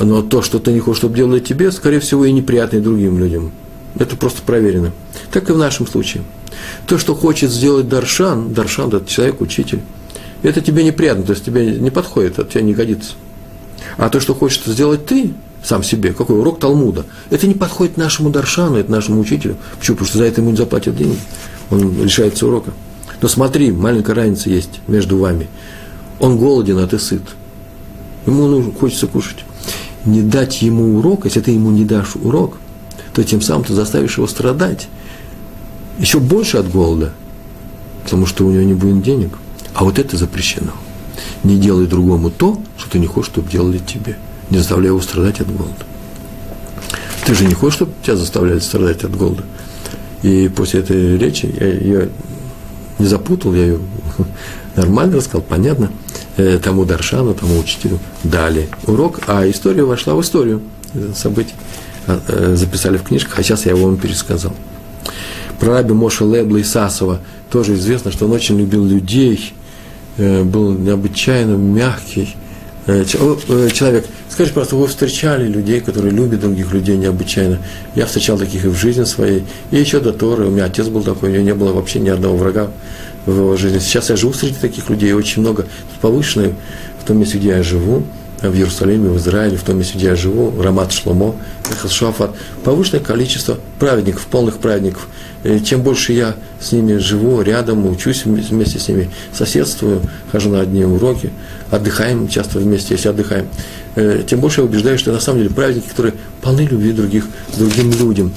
Но то, что ты не хочешь, чтобы делали тебе, скорее всего, и неприятно и другим людям. Это просто проверено. Так и в нашем случае. То, что хочет сделать Даршан, Даршан – это человек, учитель, это тебе неприятно, то есть тебе не подходит, это тебе не годится. А то, что хочет сделать ты, сам себе, какой урок Талмуда, это не подходит нашему Даршану, это нашему учителю. Почему? Потому что за это ему не заплатят деньги, он лишается урока. Но смотри, маленькая разница есть между вами. Он голоден, а ты сыт. Ему нужно, хочется кушать. Не дать ему урок, если ты ему не дашь урок, то тем самым ты заставишь его страдать еще больше от голода, потому что у него не будет денег. А вот это запрещено. Не делай другому то, что ты не хочешь, чтобы делали тебе. Не заставляй его страдать от голода. Ты же не хочешь, чтобы тебя заставляли страдать от голода. И после этой речи я ее не запутал, я ее нормально рассказал, понятно. Тому Даршану, тому учителю дали урок, а история вошла в историю событий. Записали в книжках, а сейчас я его вам пересказал. Про Раби Моше Лейб Сасова тоже известно, что он очень любил людей, был необычайно мягкий человек. Скажите, просто вы встречали людей, которые любят других людей необычайно? Я встречал таких и в жизни своей, и еще до Торы. У меня отец был такой, у него не было вообще ни одного врага в его жизни. Сейчас я живу среди таких людей, очень много. Тут повышенное в том месте, где я живу, в Иерусалиме, в Израиле, в том месте, где я живу, Рамат Шломо, Шафат. Повышенное количество праведников, полных праведников. И чем больше я с ними живу, рядом, учусь вместе с ними, соседствую, хожу на одни уроки, отдыхаем часто вместе, если отдыхаем, тем больше я убеждаюсь, что на самом деле праведники, которые полны любви других, другим людям.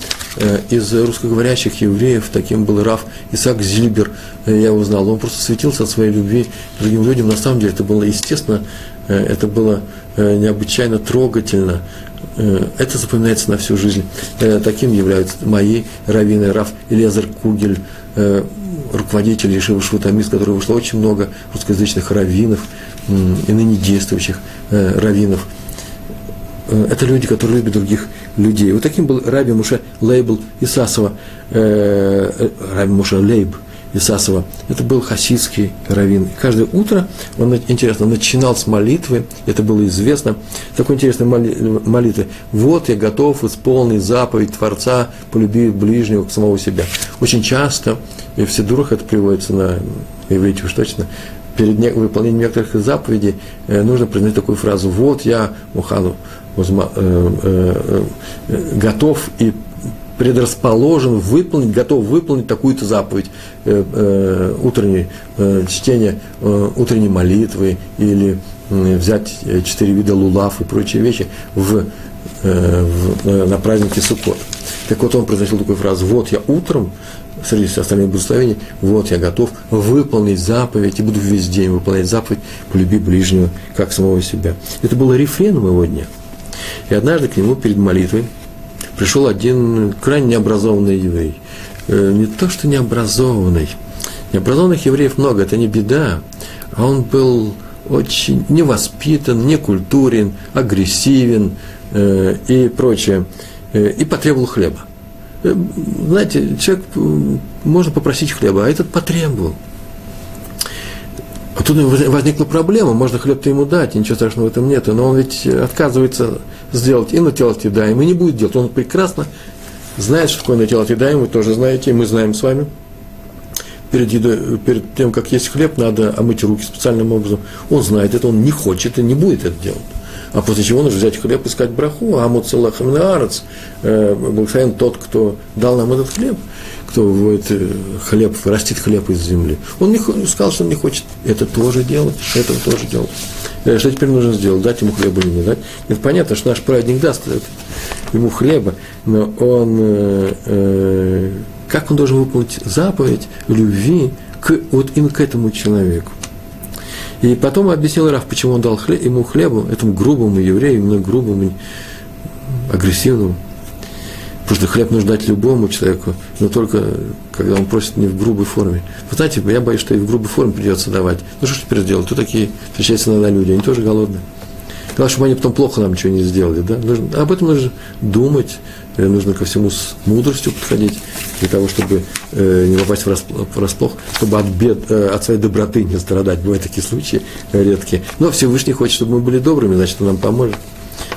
Из русскоговорящих евреев таким был Рав Йехезкель Сарна, я его знал. Он просто светился от своей любви к другим людям. На самом деле это было естественно, это было необычайно трогательно. Это запоминается на всю жизнь. Таким являются мои раввины, Рав Кугель, руководитель Ешивы Швутамис, в которой вышло очень много русскоязычных раввинов и ныне действующих раввинов. Это люди, которые любят других людей. Вот таким был Раби Моше Лейб Сасова. Раби Моше Лейб Сасова. Это был хасидский раввин. Каждое утро он, интересно, начинал с молитвы, это было известно, такой интересной молитвы. «Вот я готов исполнить заповедь Творца, полюби ближнего к самого себя». Очень часто, и в Сидурах это приводится на иврите уж точно, перед выполнением некоторых заповедей нужно произносить такую фразу: «Вот я, Мухану, готов и предрасположен выполнить, готов выполнить такую-то заповедь», утреннее чтение утренней молитвы или взять 4 вида лулав и прочие вещи на празднике Суккот. Так вот он произносил такую фразу: «Вот я утром, среди остальных благословений, вот я готов выполнить заповедь, и буду весь день выполнять заповедь, полюби ближнего, как самого себя». Это было рефреном его дня. И однажды к нему перед молитвой пришел один крайне необразованный еврей. Не то, что необразованный. Необразованных евреев много, это не беда. А он был очень невоспитан, некультурен, агрессивен и прочее. И потребовал хлеба. Знаете, человек, можно попросить хлеба, а этот потребовал. А тут возникла проблема, можно хлеб-то ему дать, ничего страшного в этом нет, но он ведь отказывается сделать и «Нутелла Едаем», и не будет делать. Он прекрасно знает, что такое «Нутелла Едаем», вы тоже знаете, и мы знаем с вами. Перед тем, как есть хлеб, надо омыть руки специальным образом. Он знает это, он не хочет и не будет это делать. А после чего нужно взять хлеб и сказать браху: «Амут салах амнаарец», благословен тот, кто дал нам этот хлеб, кто выводит хлеб, растит хлеб из земли. Он не сказал, что он не хочет это тоже делать, этого тоже делать. Что теперь нужно сделать? Дать ему хлеба или не дать? Нет, понятно, что наш праведник даст ему хлеба, но он, как он должен выполнить заповедь любви вот именно к этому человеку? И потом объяснил Рав, почему он дал ему хлебу, этому грубому еврею, именно грубому, агрессивному. Потому что хлеб нужно дать любому человеку, но только когда он просит не в грубой форме. Вы знаете, я боюсь, что и в грубой форме придется давать. Ну что теперь делать? Тут такие встречаются иногда люди, они тоже голодные. Главное, чтобы они потом плохо нам ничего не сделали. Да? Об этом нужно думать, нужно ко всему с мудростью подходить, для того, чтобы не попасть врасплох, чтобы от своей доброты не страдать. Бывают такие случаи редкие. Но Всевышний хочет, чтобы мы были добрыми, значит, он нам поможет.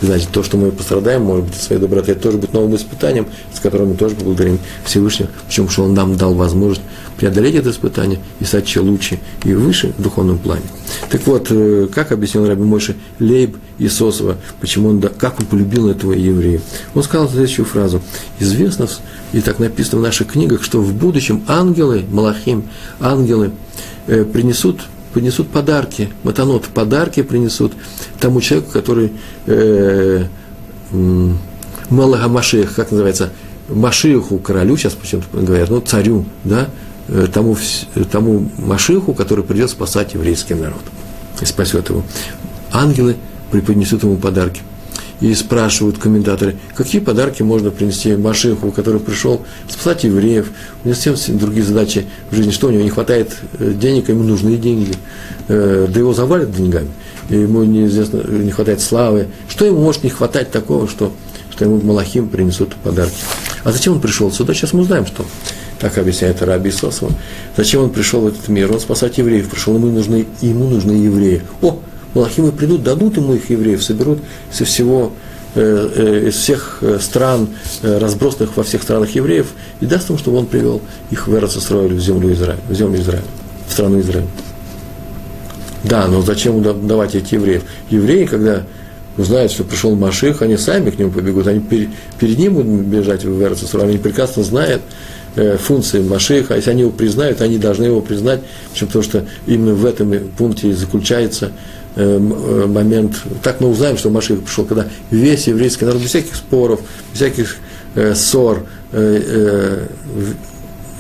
Значит, то, что мы пострадаем, может быть, своей добротой, это тоже будет новым испытанием, с которым мы тоже благодарим Всевышнего, причем, что Он нам дал возможность преодолеть это испытание и стать еще лучше и выше в духовном плане. Так вот, как объяснил Раби Моше Лейб Сасова, почему он, как он полюбил этого еврея? Он сказал следующую фразу. Известно, и так написано в наших книгах, что в будущем ангелы, малахим, ангелы принесут подарки, матанот, подарки принесут тому человеку, который малаха машиях, как называется, машиеху, королю, сейчас почему-то говорят, ну, царю, да, тому машиеху, который придет спасать еврейский народ, и спасет его. Ангелы преподнесут ему подарки. И спрашивают комментаторы, какие подарки можно принести машиеху, который пришел спасать евреев, у него совсем другие задачи в жизни, что у него не хватает денег, ему нужны деньги, да его завалят деньгами, ему неизвестно, не хватает славы, что ему может не хватать такого, что ему малахим принесут подарки. А зачем он пришел сюда? Сейчас мы узнаем, что так объясняет Раби Сасова. Зачем он пришел в этот мир? Он спасать евреев пришел, ему нужны евреи. О! Малахимы придут, дадут ему их евреев, соберут из всех стран, разбросанных во всех странах евреев, и даст им, чтобы он привел их в Эрец-Исраэль, в землю Израиля, в страну Израиля. Да, но зачем давать этих евреев? Евреи, когда узнают, что пришел Машиах, они сами к нему побегут, они перед ним будут бежать в Эрец-Исраэль, они прекрасно знают функции Машиаха, если они его признают, они должны его признать, потому что именно в этом пункте и заключается момент. Так мы узнаем, что Машиах пришел, когда весь еврейский народ, без всяких споров, без всяких ссор,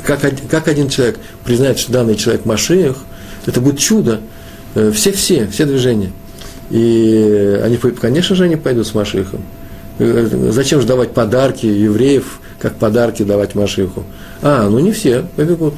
как один человек признает, что данный человек Машиах, это будет чудо, все движения. И они, конечно же, они пойдут с Машиахом. Зачем же давать подарки евреев, как подарки давать Машиаху? Не все побегут.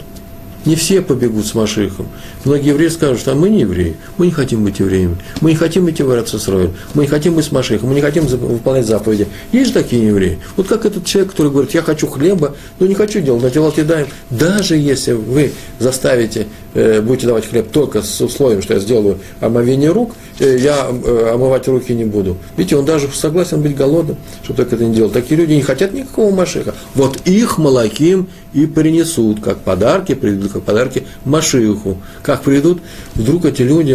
Не все побегут с Машиахом. Многие евреи скажут, что мы не евреи, мы не хотим быть евреями, мы не хотим идти в Эрец-Исраэль, мы не хотим быть с Машиахом, мы не хотим выполнять заповеди. Есть же такие евреи. Вот как этот человек, который говорит, я хочу хлеба, но не хочу делать, на дела отъедаем. Даже если вы заставите, будете давать хлеб только с условием, что я сделаю омовение рук, я омывать руки не буду. Видите, он даже согласен быть голодным, чтобы только это не делал. Такие люди не хотят никакого Машиаха. Вот их малахим и принесут, как подарки, приведут как подарки Машиаху. Как приведут, вдруг эти люди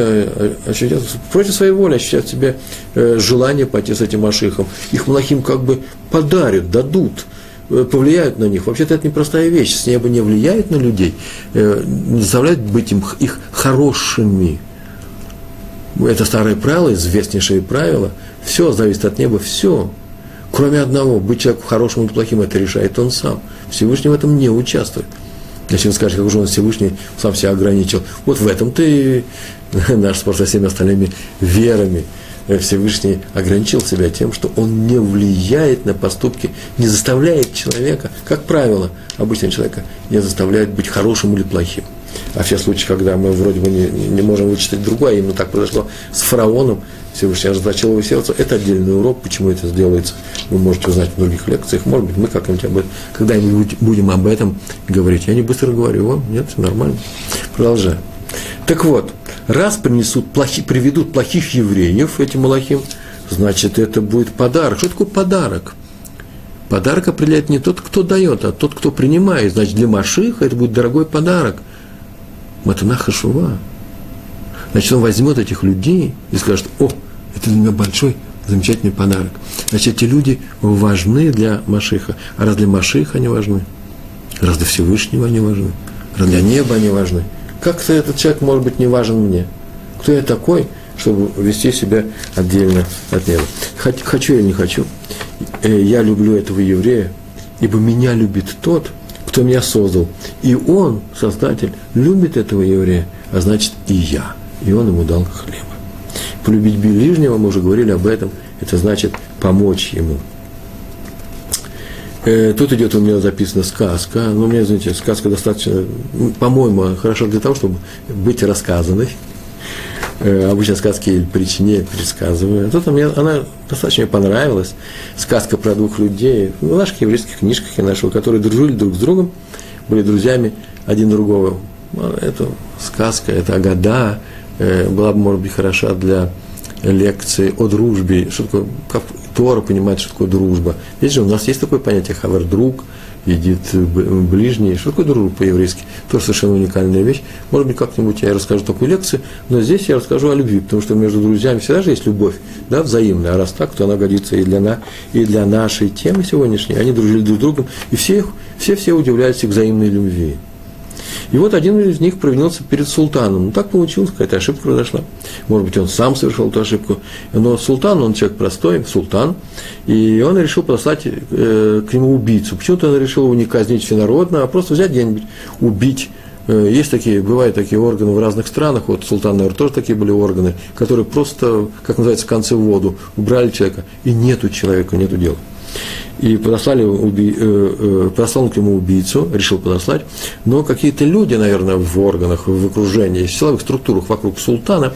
ощутят, против своей воли ощутят себе желание пойти с этим Машиахом. Их малахим как бы подарят, дадут, повлияют на них. Вообще-то это непростая вещь. С неба не влияет на людей, не заставляют быть их хорошими. Это старое правило, известнейшее правило. Все зависит от неба, все. Кроме одного, быть человеком хорошим или плохим, это решает он сам. Всевышний в этом не участвует. Если вы скажете, как же он Всевышний сам себя ограничил. Вот в этом-то и наш спор со всеми остальными верами. Всевышний ограничил себя тем, что он не влияет на поступки, не заставляет человека, как правило, обычного человека, не заставляет быть хорошим или плохим. А все случаи, когда мы вроде бы не можем вычитать другое, именно так произошло с фараоном, Всевышний ожесточил его сердце, это отдельный урок, почему это делается, вы можете узнать в других лекциях, может быть, мы как-нибудь об этом, когда-нибудь будем об этом говорить. Я не быстро говорю, нет, все нормально. Продолжаем. Так вот, раз приведут плохих евреев, эти малахим, значит, это будет подарок. Что такое подарок? Подарок определяет не тот, кто дает, а тот, кто принимает. Значит, для Машиаха это будет дорогой подарок. Матана хашува. Значит, он возьмет этих людей и скажет, о, это для меня большой, замечательный подарок. Значит, эти люди важны для Машиаха. А раз для Машиаха они важны, раз для Всевышнего они важны, раз для неба они важны, как-то этот человек может быть не важен мне. Кто я такой, чтобы вести себя отдельно от него? Хочу я или не хочу? Я люблю этого еврея, ибо меня любит тот, кто меня создал. И он, Создатель, любит этого еврея, а значит и я. И он ему дал хлеба. Полюбить ближнего, мы уже говорили об этом, это значит помочь ему. Тут идет у меня записана сказка, но у меня, извините, сказка достаточно, по-моему, хороша для того, чтобы быть рассказанной. Обычно сказки по причине пересказываю. Тут она достаточно мне понравилась. Сказка про двух людей. В наших еврейских книжках я нашел, которые дружили друг с другом, были друзьями один другого. Это сказка, это агада была бы, может быть, хороша для лекции о дружбе, что такое, как Тора понимает, что такое дружба. Здесь же у нас есть такое понятие хавер, друг, едит ближний. Что такое дружба по-еврейски? Тоже совершенно уникальная вещь. Может быть, как-нибудь я расскажу такую лекцию, но здесь я расскажу о любви, потому что между друзьями всегда же есть любовь, да, взаимная. А раз так, то она годится и для нашей темы сегодняшней. Они дружили друг с другом, и все удивлялись их взаимной любви. И вот один из них провинился перед султаном. Ну, так получилось, какая-то ошибка произошла. Может быть, он сам совершил эту ошибку. Но султан, он человек простой, султан. И он решил послать к нему убийцу. Почему-то он решил его не казнить всенародно, а просто взять где-нибудь, убить. Есть такие, бывают такие органы в разных странах. Вот султан, наверное, тоже такие были органы, которые просто, как называется, в конце в воду. Убрали человека, и нету человека, нету дела. И подослал к нему убийцу, решил подослать, но какие-то люди, наверное, в органах, в окружении, в силовых структурах вокруг султана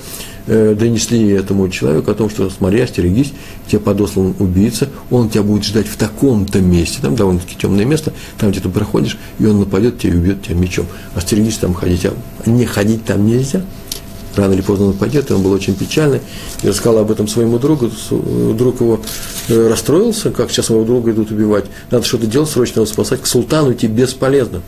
донесли этому человеку о том, что смотри, остерегись, тебе подослан убийца, он тебя будет ждать в таком-то месте, там довольно-таки темное место, там где ты проходишь, и он нападет тебя и убьет тебя мечом. Остерегись там ходить, а не ходить там нельзя. Рано или поздно он пойдет, и он был очень печальный. Я рассказал об этом своему другу, друг его расстроился, как сейчас моего друга идут убивать. Надо что-то делать, срочно его спасать, к султану идти бесполезно.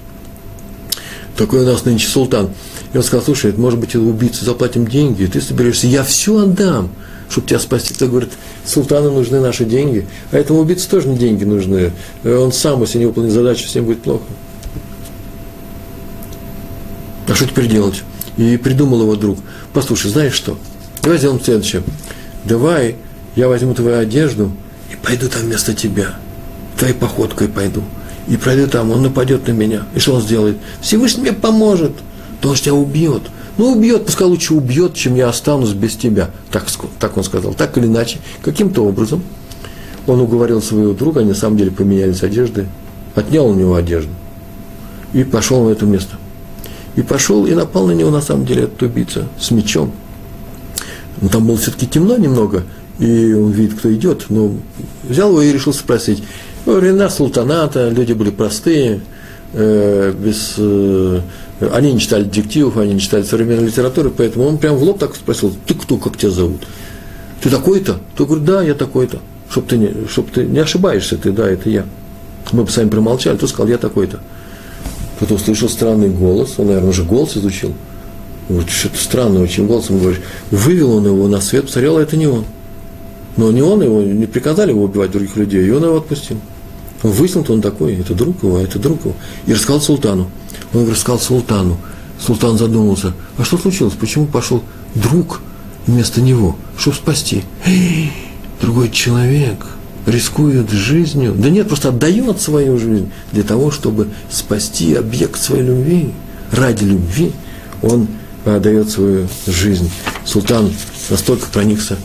Такой у нас нынче султан. И он сказал, слушай, может быть, убийцы заплатим деньги, и ты соберешься, я все отдам, чтобы тебя спасти. Ты говорит, султану нужны наши деньги, а этому убийце тоже не деньги нужны. Он сам, если не выполнит задачу, всем будет плохо. А что теперь делать? И придумал его друг. Послушай, знаешь что? Давай сделаем следующее. Давай я возьму твою одежду и пойду там вместо тебя. Твоей походкой пойду. И пройду там, он нападет на меня. И что он сделает? Всевышний мне поможет. То он же тебя убьет. Ну, убьет, пускай лучше убьет, чем я останусь без тебя. Так он сказал. Так или иначе, каким-то образом он уговорил своего друга, они на самом деле поменялись одеждой. Отнял у него одежду. И пошел на это место. И пошел, и напал на него, на самом деле, этот убийца с мечом. Но там было все-таки темно немного, и он видит, кто идет. Но взял его и решил спросить. Ну, времена султаната, люди были простые, они не читали детективов, они не читали современной литературы, поэтому он прям в лоб так спросил, ты кто, как тебя зовут? Ты такой-то? Ты говоришь, да, я такой-то. Чтоб ты не ошибаешься, ты, да, это я. Мы бы с вами промолчали, ты сказал, я такой-то. Потом услышал странный голос, он, наверное, уже голос изучил. Вот что-то странное очень голосом говорит. Вывел он его на свет, посмотрел, а это не он. Но не он его, не приказали его убивать других людей, и он его отпустил. Он выяснил, что он такой, это друг его. И рассказал султану. Он рассказал султану. Султан задумался, а что случилось, почему пошел друг вместо него, чтобы спасти? Другой человек рискует жизнью, да нет, просто отдает свою жизнь для того, чтобы спасти объект своей любви. Ради любви он отдает свою жизнь. Султан настолько проникся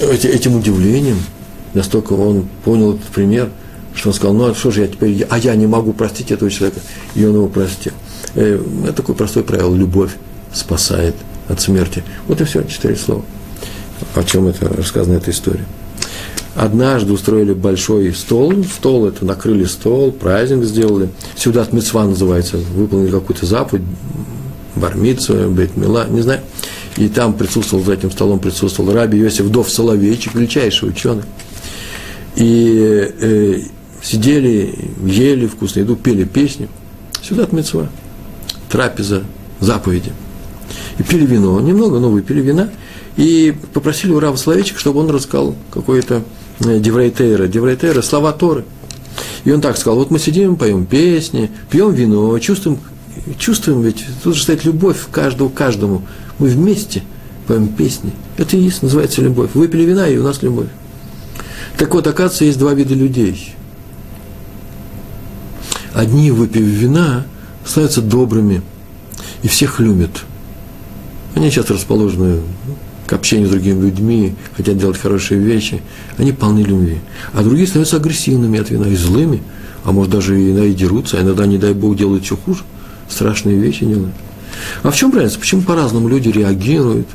этим удивлением, настолько он понял этот пример, что он сказал, ну а что же я теперь, а я не могу простить этого человека, и он его простил. Это такое простое правило, любовь спасает от смерти. Вот и все, 4 слова, о чем это рассказана эта история. Однажды устроили большой стол, это накрыли стол, праздник сделали. Сюда мицва называется, выполнили какую-то заповедь, бар-мицва, бейт-мила, не знаю. И там присутствовал, за этим столом присутствовал Раби Йосиф Дов Соловейчик, величайший ученый. И сидели, ели вкусную еду, пели песни. Сюда мицва, трапеза, заповеди. И пили вино, немного, но выпили вина. И попросили у Рава Соловейчика, чтобы он рассказал какой-то деврейтейра, слова Торы. И он так сказал, вот мы сидим, поем песни, пьем вино, чувствуем, ведь тут же стоит любовь каждого к каждому. Мы вместе поем песни. Это и есть, называется любовь. Выпили вина, и у нас любовь. Так вот, оказывается, есть два вида людей. Одни, выпив вина, становятся добрыми и всех любят. Они часто расположены к общению с другими людьми, хотят делать хорошие вещи, они полны любви. А другие становятся агрессивными от вина и злыми, а может даже и дерутся, а иногда, не дай Бог, делают еще хуже, страшные вещи делают. А в чем разница? Почему по-разному люди реагируют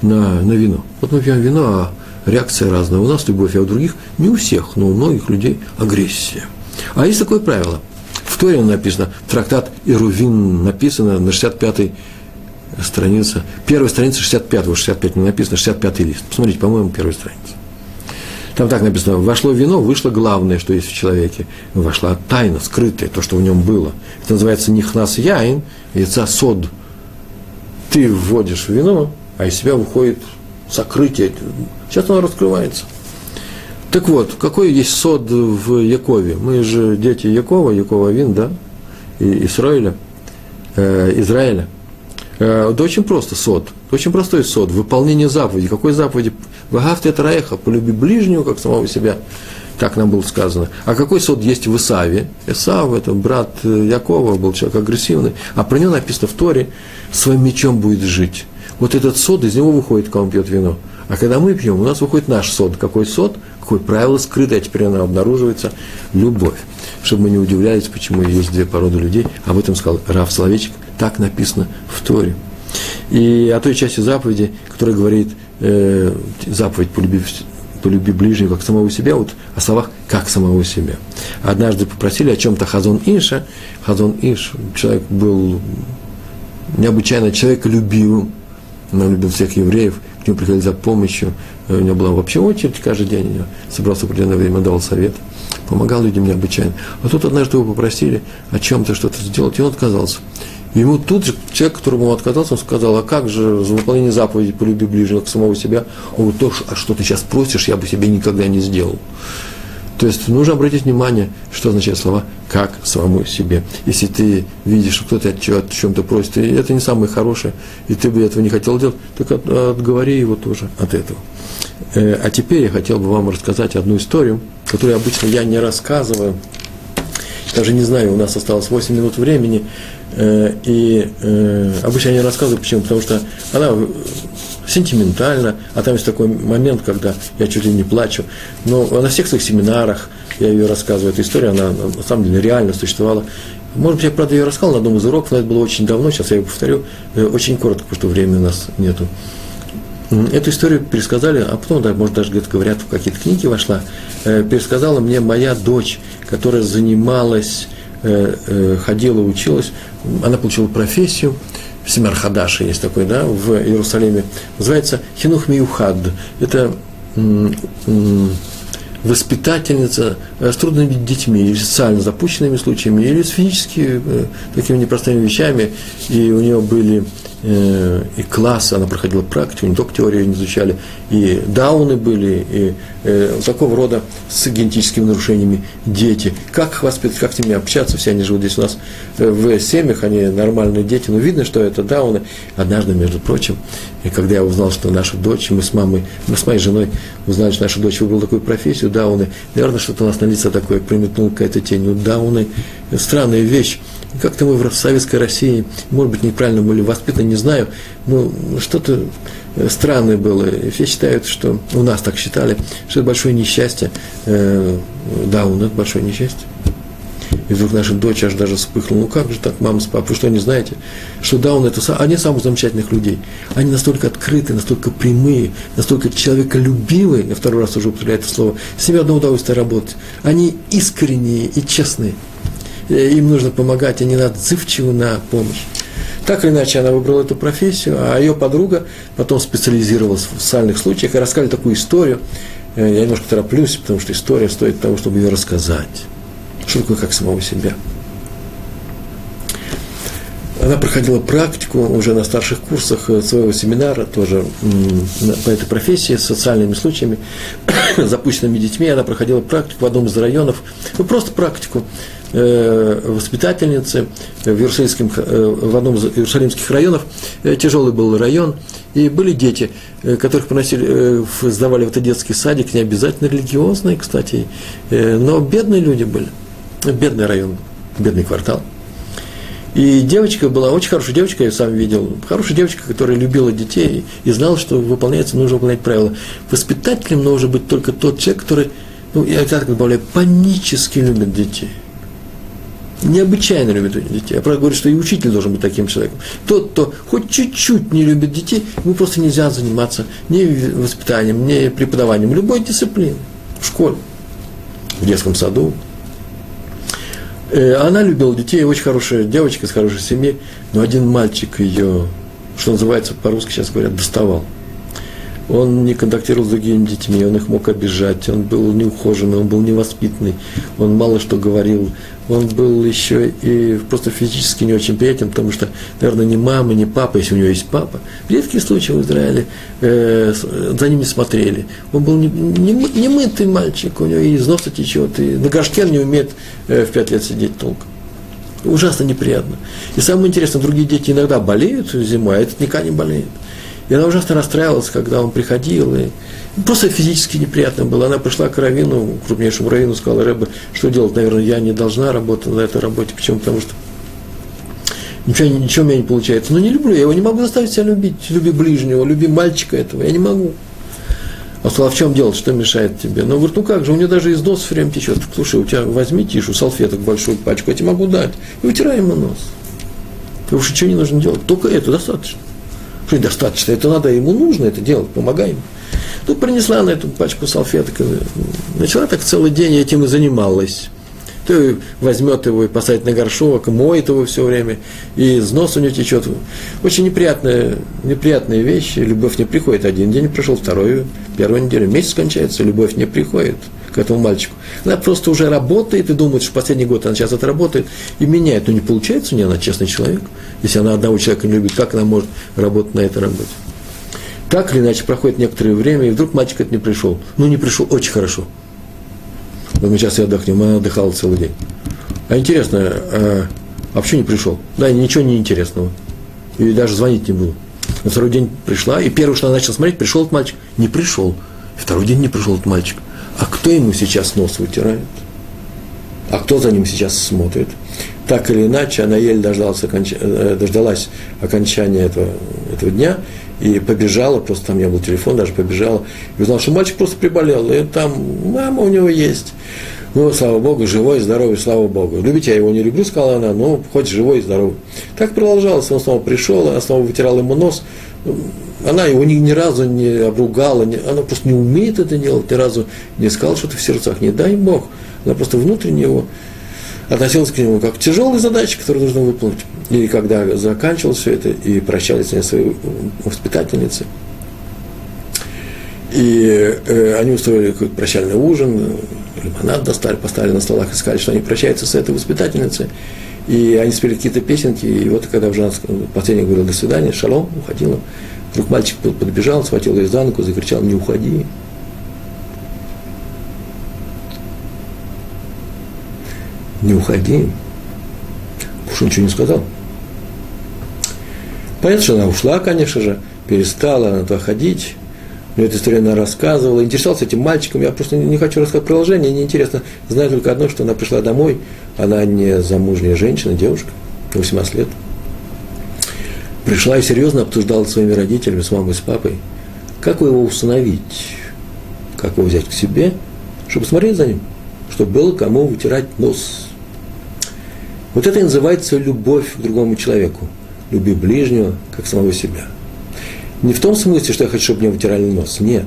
на вино? Вот мы пьем вино, а реакция разная. У нас любовь, а у других, не у всех, но у многих людей агрессия. А есть такое правило. В Торе написано, трактат Ирувин написано на 65-й страница, первая страница 65-го, 65 не написано, 65-й лист. Посмотрите, по-моему, первая страница. Там так написано: вошло вино, вышло главное, что есть в человеке. Вошла тайна, скрытая, то, что в нем было. Это называется нихнас яин, яйца сод. Ты вводишь вино, а из себя выходит сокрытие. Сейчас оно раскрывается. Так вот, какой есть сод в Якове? Мы же дети Якова, Якововин, да? И Израиля. Это очень просто сод. Очень простой сод. Выполнение заповеди. Какой заповеди? Вагафте эт раэха. Полюби ближнего, как самого себя. Так нам было сказано. А какой сод есть в Исаве? Исав, это брат Якова, был человек агрессивный. А про него написано в Торе: своим мечом будет жить. Вот этот сод, из него выходит, когда он пьет вино. А когда мы пьем, у нас выходит наш сод. Какой сод? Какое правило скрытое, а теперь оно обнаруживается. Любовь. Чтобы мы не удивлялись, почему есть две породы людей. Об этом сказал Рав Соловейчик. Так написано в Торе. И о той части заповеди, которая говорит, заповедь полюби ближнего как самого себя, вот о словах «как самого себя». Однажды попросили о чем-то Хазон Иша. Хазон Иш, человек был необычайно человеколюбивым, он любил всех евреев, к нему приходили за помощью, у него была вообще очередь каждый день, я собрался в определенное время, давал совет, помогал людям необычайно. А тут однажды его попросили о чем-то что-то сделать, и он отказался. Ему тут же человек, которому он отказался, он сказал: а как же за выполнение заповеди «полюби ближнего к самого себя»? Он говорит: то, а что ты сейчас просишь, я бы себе никогда не сделал. То есть нужно обратить внимание, что означают слова «как самому себе». Если ты видишь, что кто-то о чем-то просит, и это не самое хорошее, и ты бы этого не хотел делать, так отговори его тоже от этого. А теперь я хотел бы вам рассказать одну историю, которую обычно я не рассказываю. Даже не знаю, у нас осталось 8 минут времени, и обычно я не рассказываю, почему, потому что она сентиментальна, а там есть такой момент, когда я чуть ли не плачу, но на всех своих семинарах я ее рассказываю, эта история, она на самом деле реально существовала. Может быть, я, правда, ее рассказал на одном из уроков, но это было очень давно, сейчас я ее повторю, очень коротко, потому что времени у нас нету. Эту историю пересказали, а потом, да, может, даже где-то говорят, в какие-то книги вошла, пересказала мне моя дочь, которая занималась, ходила, училась, она получила профессию, семинар Хадаши есть такой, да, в Иерусалиме, называется Хинух Миюхад, это воспитательница с трудными детьми, или социально запущенными случаями, или с физически такими непростыми вещами, и у нее были и классы, она проходила практику, не только теорию изучали, и дауны были, и такого рода с генетическими нарушениями дети. Как их воспитывать, как с ними общаться, все они живут здесь у нас в семьях, они нормальные дети, но видно, что это дауны. Однажды, между прочим, и когда я узнал, что нашу дочь, мы с моей женой узнали, что нашу дочь выбрала такую профессию, дауны, наверное, что-то у нас на лице такое приметнуло, какая-то тень, ну, дауны, странная вещь. Как-то мы в Советской России, может быть, неправильно были воспитаны, не знаю, но что-то странное было. Все считают, что, у нас так считали, что это большое несчастье. Дауна, это большое несчастье. И вдруг наша дочь аж даже вспыхнула: ну как же так, мама с папой, вы что, не знаете, что дауны — это они самых замечательных людей. Они настолько открытые, настолько прямые, настолько человеколюбивые, я второй раз уже употребляю это слово, с ними одно удовольствие работать. Они искренние и честные. Им нужно помогать, они отзывчивы на помощь. Так или иначе, она выбрала эту профессию, а ее подруга потом специализировалась в социальных случаях и рассказали такую историю. Я немножко тороплюсь, потому что история стоит того, чтобы ее рассказать. Что такое «как самого себя»? Она проходила практику уже на старших курсах своего семинара, тоже по этой профессии, с социальными случаями, запущенными детьми. Она проходила практику в одном из районов, ну просто практику, воспитательницы в одном из иерусалимских районов. Тяжелый был район, и были дети, которых приносили, сдавали в этот детский садик, не обязательно религиозные, кстати, но бедные люди были, бедный район, бедный квартал. И девочка была, очень хорошая девочка, я ее сам видел, хорошая девочка, которая любила детей и знала, что выполняется, нужно выполнять правила. Воспитателем должен быть только тот человек, который, ну, я так добавляю, панически любит детей. Необычайно любит детей. Я правда говорю, что и учитель должен быть таким человеком. Тот, кто хоть чуть-чуть не любит детей, ему просто нельзя заниматься ни воспитанием, ни преподаванием любой дисциплины в школе, в детском саду. Она любила детей, очень хорошая девочка, из хорошей семьи, но один мальчик ее что называется по-русски сейчас говорят, доставал. Он не контактировал с другими детьми, он их мог обижать, он был неухоженный, он был невоспитанный, он мало что говорил, он был еще и просто физически не очень приятен, потому что, наверное, ни мама, ни папа, если у него есть папа, редкие случаи в Израиле, за ними смотрели. Он был немытый мальчик, у него и из носа течет, и на горшке он не умеет в 5 лет сидеть толком. Ужасно неприятно. И самое интересное, другие дети иногда болеют зимой, а этот никогда не болеет. И она ужасно расстраивалась, когда он приходил, и просто физически неприятно было. Она пришла к раввину, крупнейшему раввину, сказала: «Рэбе, что делать? Наверное, я не должна работать на этой работе. Почему? Потому что ничего у меня не получается. Но не люблю, я его не могу заставить себя любить. Люби ближнего, люби мальчика этого, я не могу». А сказала: «В чем дело, что мешает тебе?» Но говорит: «Ну как же, у меня даже из носа все время течет». «Слушай, у тебя возьми тишу, салфеток большую пачку, я тебе могу дать. И вытирай ему нос. Потому что ничего не нужно делать, только это достаточно». Что недостаточно, это надо, ему нужно это делать, помогай ему. Ну, принесла на эту пачку салфеток, начала так целый день этим и занималась. То возьмет его и посадит на горшок, моет его все время, и из носа у него течет. Очень неприятные вещи, любовь не приходит. Один день прошел, второй, первую неделю, месяц кончается, любовь не приходит к этому мальчику. Она просто уже работает и думает, что последний год она сейчас отработает и меняет. Но не получается у нее, она честный человек. Если она одного человека не любит, как она может работать на этой работе? Так или иначе, проходит некоторое время, и вдруг мальчик это не пришел. Ну, не пришел, очень хорошо. Вот мы сейчас и отдохнем, она отдыхала целый день. А интересно, а почему не пришел? Да, ничего не интересного. И даже звонить не буду. На второй день пришла, и первое, что она начала смотреть, пришел этот мальчик. Не пришел. Второй день не пришел этот мальчик. А кто ему сейчас нос вытирает? А кто за ним сейчас смотрит? Так или иначе, она еле дождалась окончания этого дня и побежала, просто там у меня был телефон, даже побежала, и узнала, что мальчик просто приболел, и там мама у него есть. Ну, слава Богу, живой, здоровый, слава Богу. Любить я его не люблю, сказала она, но хоть живой и здоровый. Так продолжалось, он снова пришел, она снова вытирала ему нос. Она его ни разу не обругала, она просто не умеет это делать, ни разу не сказала что-то в сердцах, не дай Бог. Она просто внутренне его относилась к нему как к тяжелой задаче, которую нужно выполнить. И когда заканчивалось все это, и прощались они с своей воспитательницей, и они устроили какой-то прощальный ужин, лимонад достали, поставили на столах и сказали, что они прощаются с этой воспитательницей. И они спели какие-то песенки, и вот когда уже последний говорил «до свидания», «шалом», уходила. Вдруг мальчик подбежал, схватил ее за ногу, закричал: «Не уходи». «Не уходи». Уж он ничего не сказал. Понятно, что она ушла, конечно же, перестала она туда ходить. Мне эту историю она рассказывала, интересовался этим мальчиком. Я просто не хочу рассказать продолжение, неинтересно. Знаю только одно, что она пришла домой, она не замужняя женщина, девушка, 18 лет. Пришла и серьезно обсуждала с своими родителями, с мамой, с папой, как его усыновить, как его взять к себе, чтобы смотреть за ним, чтобы было кому вытирать нос. Вот это и называется любовь к другому человеку. Люби ближнего, как самого себя. Не в том смысле, что я хочу, чтобы мне вытирали нос, нет.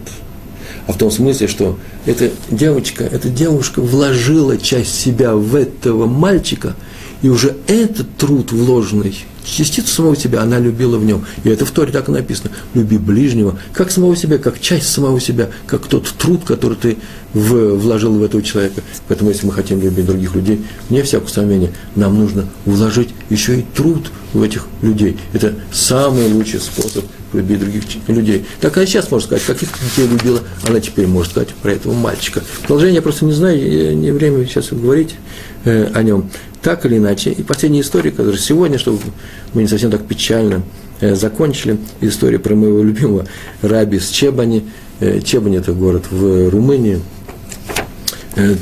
А в том смысле, что эта девушка вложила часть себя в этого мальчика, и уже этот труд вложенный, частицу самого себя, она любила в нем. И это в Торе так и написано. Люби ближнего, как самого себя, как часть самого себя, как тот труд, который ты вложил в этого человека. Поэтому, если мы хотим любить других людей, вне всякого сомнения, нам нужно вложить еще и труд в этих людей. Это самый лучший способ любить других людей. Так она сейчас может сказать, каких детей любила, она теперь может сказать про этого мальчика. Продолжение я просто не знаю, не время сейчас говорить о нем. Так или иначе, и последняя история, которая сегодня, чтобы мы не совсем так печально закончили, история про моего любимого раби с Чебани. Чебани – это город в Румынии.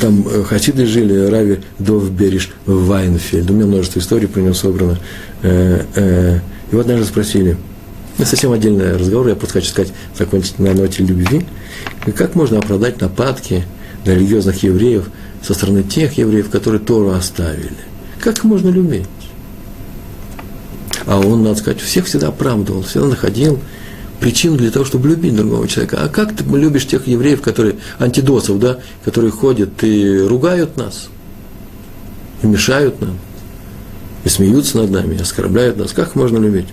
Там хасиды жили, раби Дов в Вайнфельд. У меня множество историй про него собрано. Его однажды спросили. Это совсем отдельный разговор, я просто хочу сказать, закончить на ноте любви. Как можно оправдать нападки на религиозных евреев со стороны тех евреев, которые Тору оставили? Как можно любить? А он, надо сказать, всех всегда оправдывал, всегда находил причину для того, чтобы любить другого человека. А как ты любишь тех евреев, которые, антидосов, да, которые ходят и ругают нас, и мешают нам, и смеются над нами, и оскорбляют нас? Как можно любить?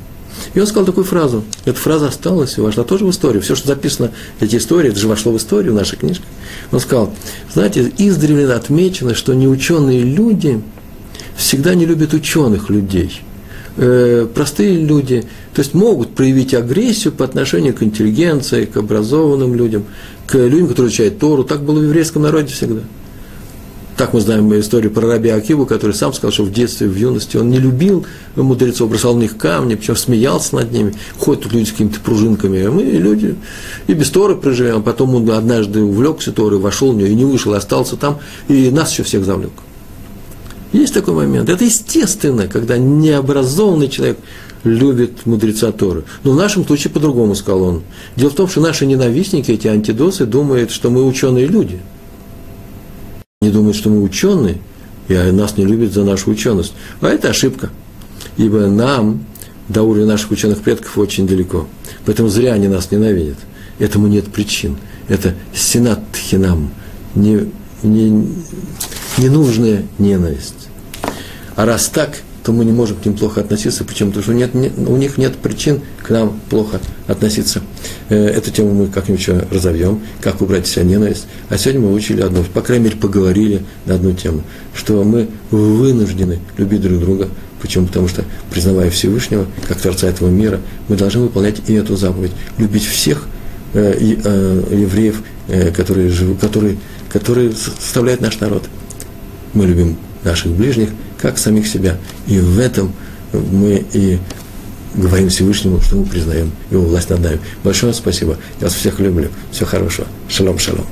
И он сказал такую фразу. Эта фраза осталась и вошла тоже в историю. Все, что записано, эти истории, это же вошло в историю, в нашей книжке. Он сказал, знаете, издревле отмечено, что неученые люди всегда не любят ученых людей. Простые люди, то есть могут проявить агрессию по отношению к интеллигенции, к образованным людям, к людям, которые изучают Тору. Так было в еврейском народе всегда. Так мы знаем историю про Раби Акиву, который сам сказал, что в детстве, в юности он не любил мудрецов, бросал на них камни, причем смеялся над ними. Ходят тут люди с какими-то пружинками, а мы люди и без Торы проживем. Потом он однажды увлекся Торой, вошел в нее и не вышел, и остался там, и нас еще всех завлек. Есть такой момент. Это естественно, когда необразованный человек любит мудреца Торы. Но в нашем случае по-другому, сказал он. Дело в том, что наши ненавистники, эти антидосы, думают, что мы ученые люди. Они думают, что мы ученые, и нас не любят за нашу ученость. А это ошибка. Ибо нам до уровня наших ученых предков очень далеко. Поэтому зря они нас ненавидят. Этому нет причин. Это сенат хинам. Ненужная ненависть. А раз так, то мы не можем к ним плохо относиться. Почему? Потому что у них нет причин к нам плохо относиться. Эту тему мы как-нибудь разовьем, как убрать из себя ненависть. А сегодня мы учили одну, по крайней мере, поговорили на одну тему, что мы вынуждены любить друг друга. Почему? Потому что, признавая Всевышнего, как Творца этого мира, мы должны выполнять и эту заповедь. Любить всех евреев, которые живут, которые составляют наш народ. Мы любим наших ближних, как самих себя. И в этом мы и говорим Всевышнему, что мы признаем его власть над нами. Большое спасибо. Я вас всех люблю. Всего хорошего. Шалом, шалом.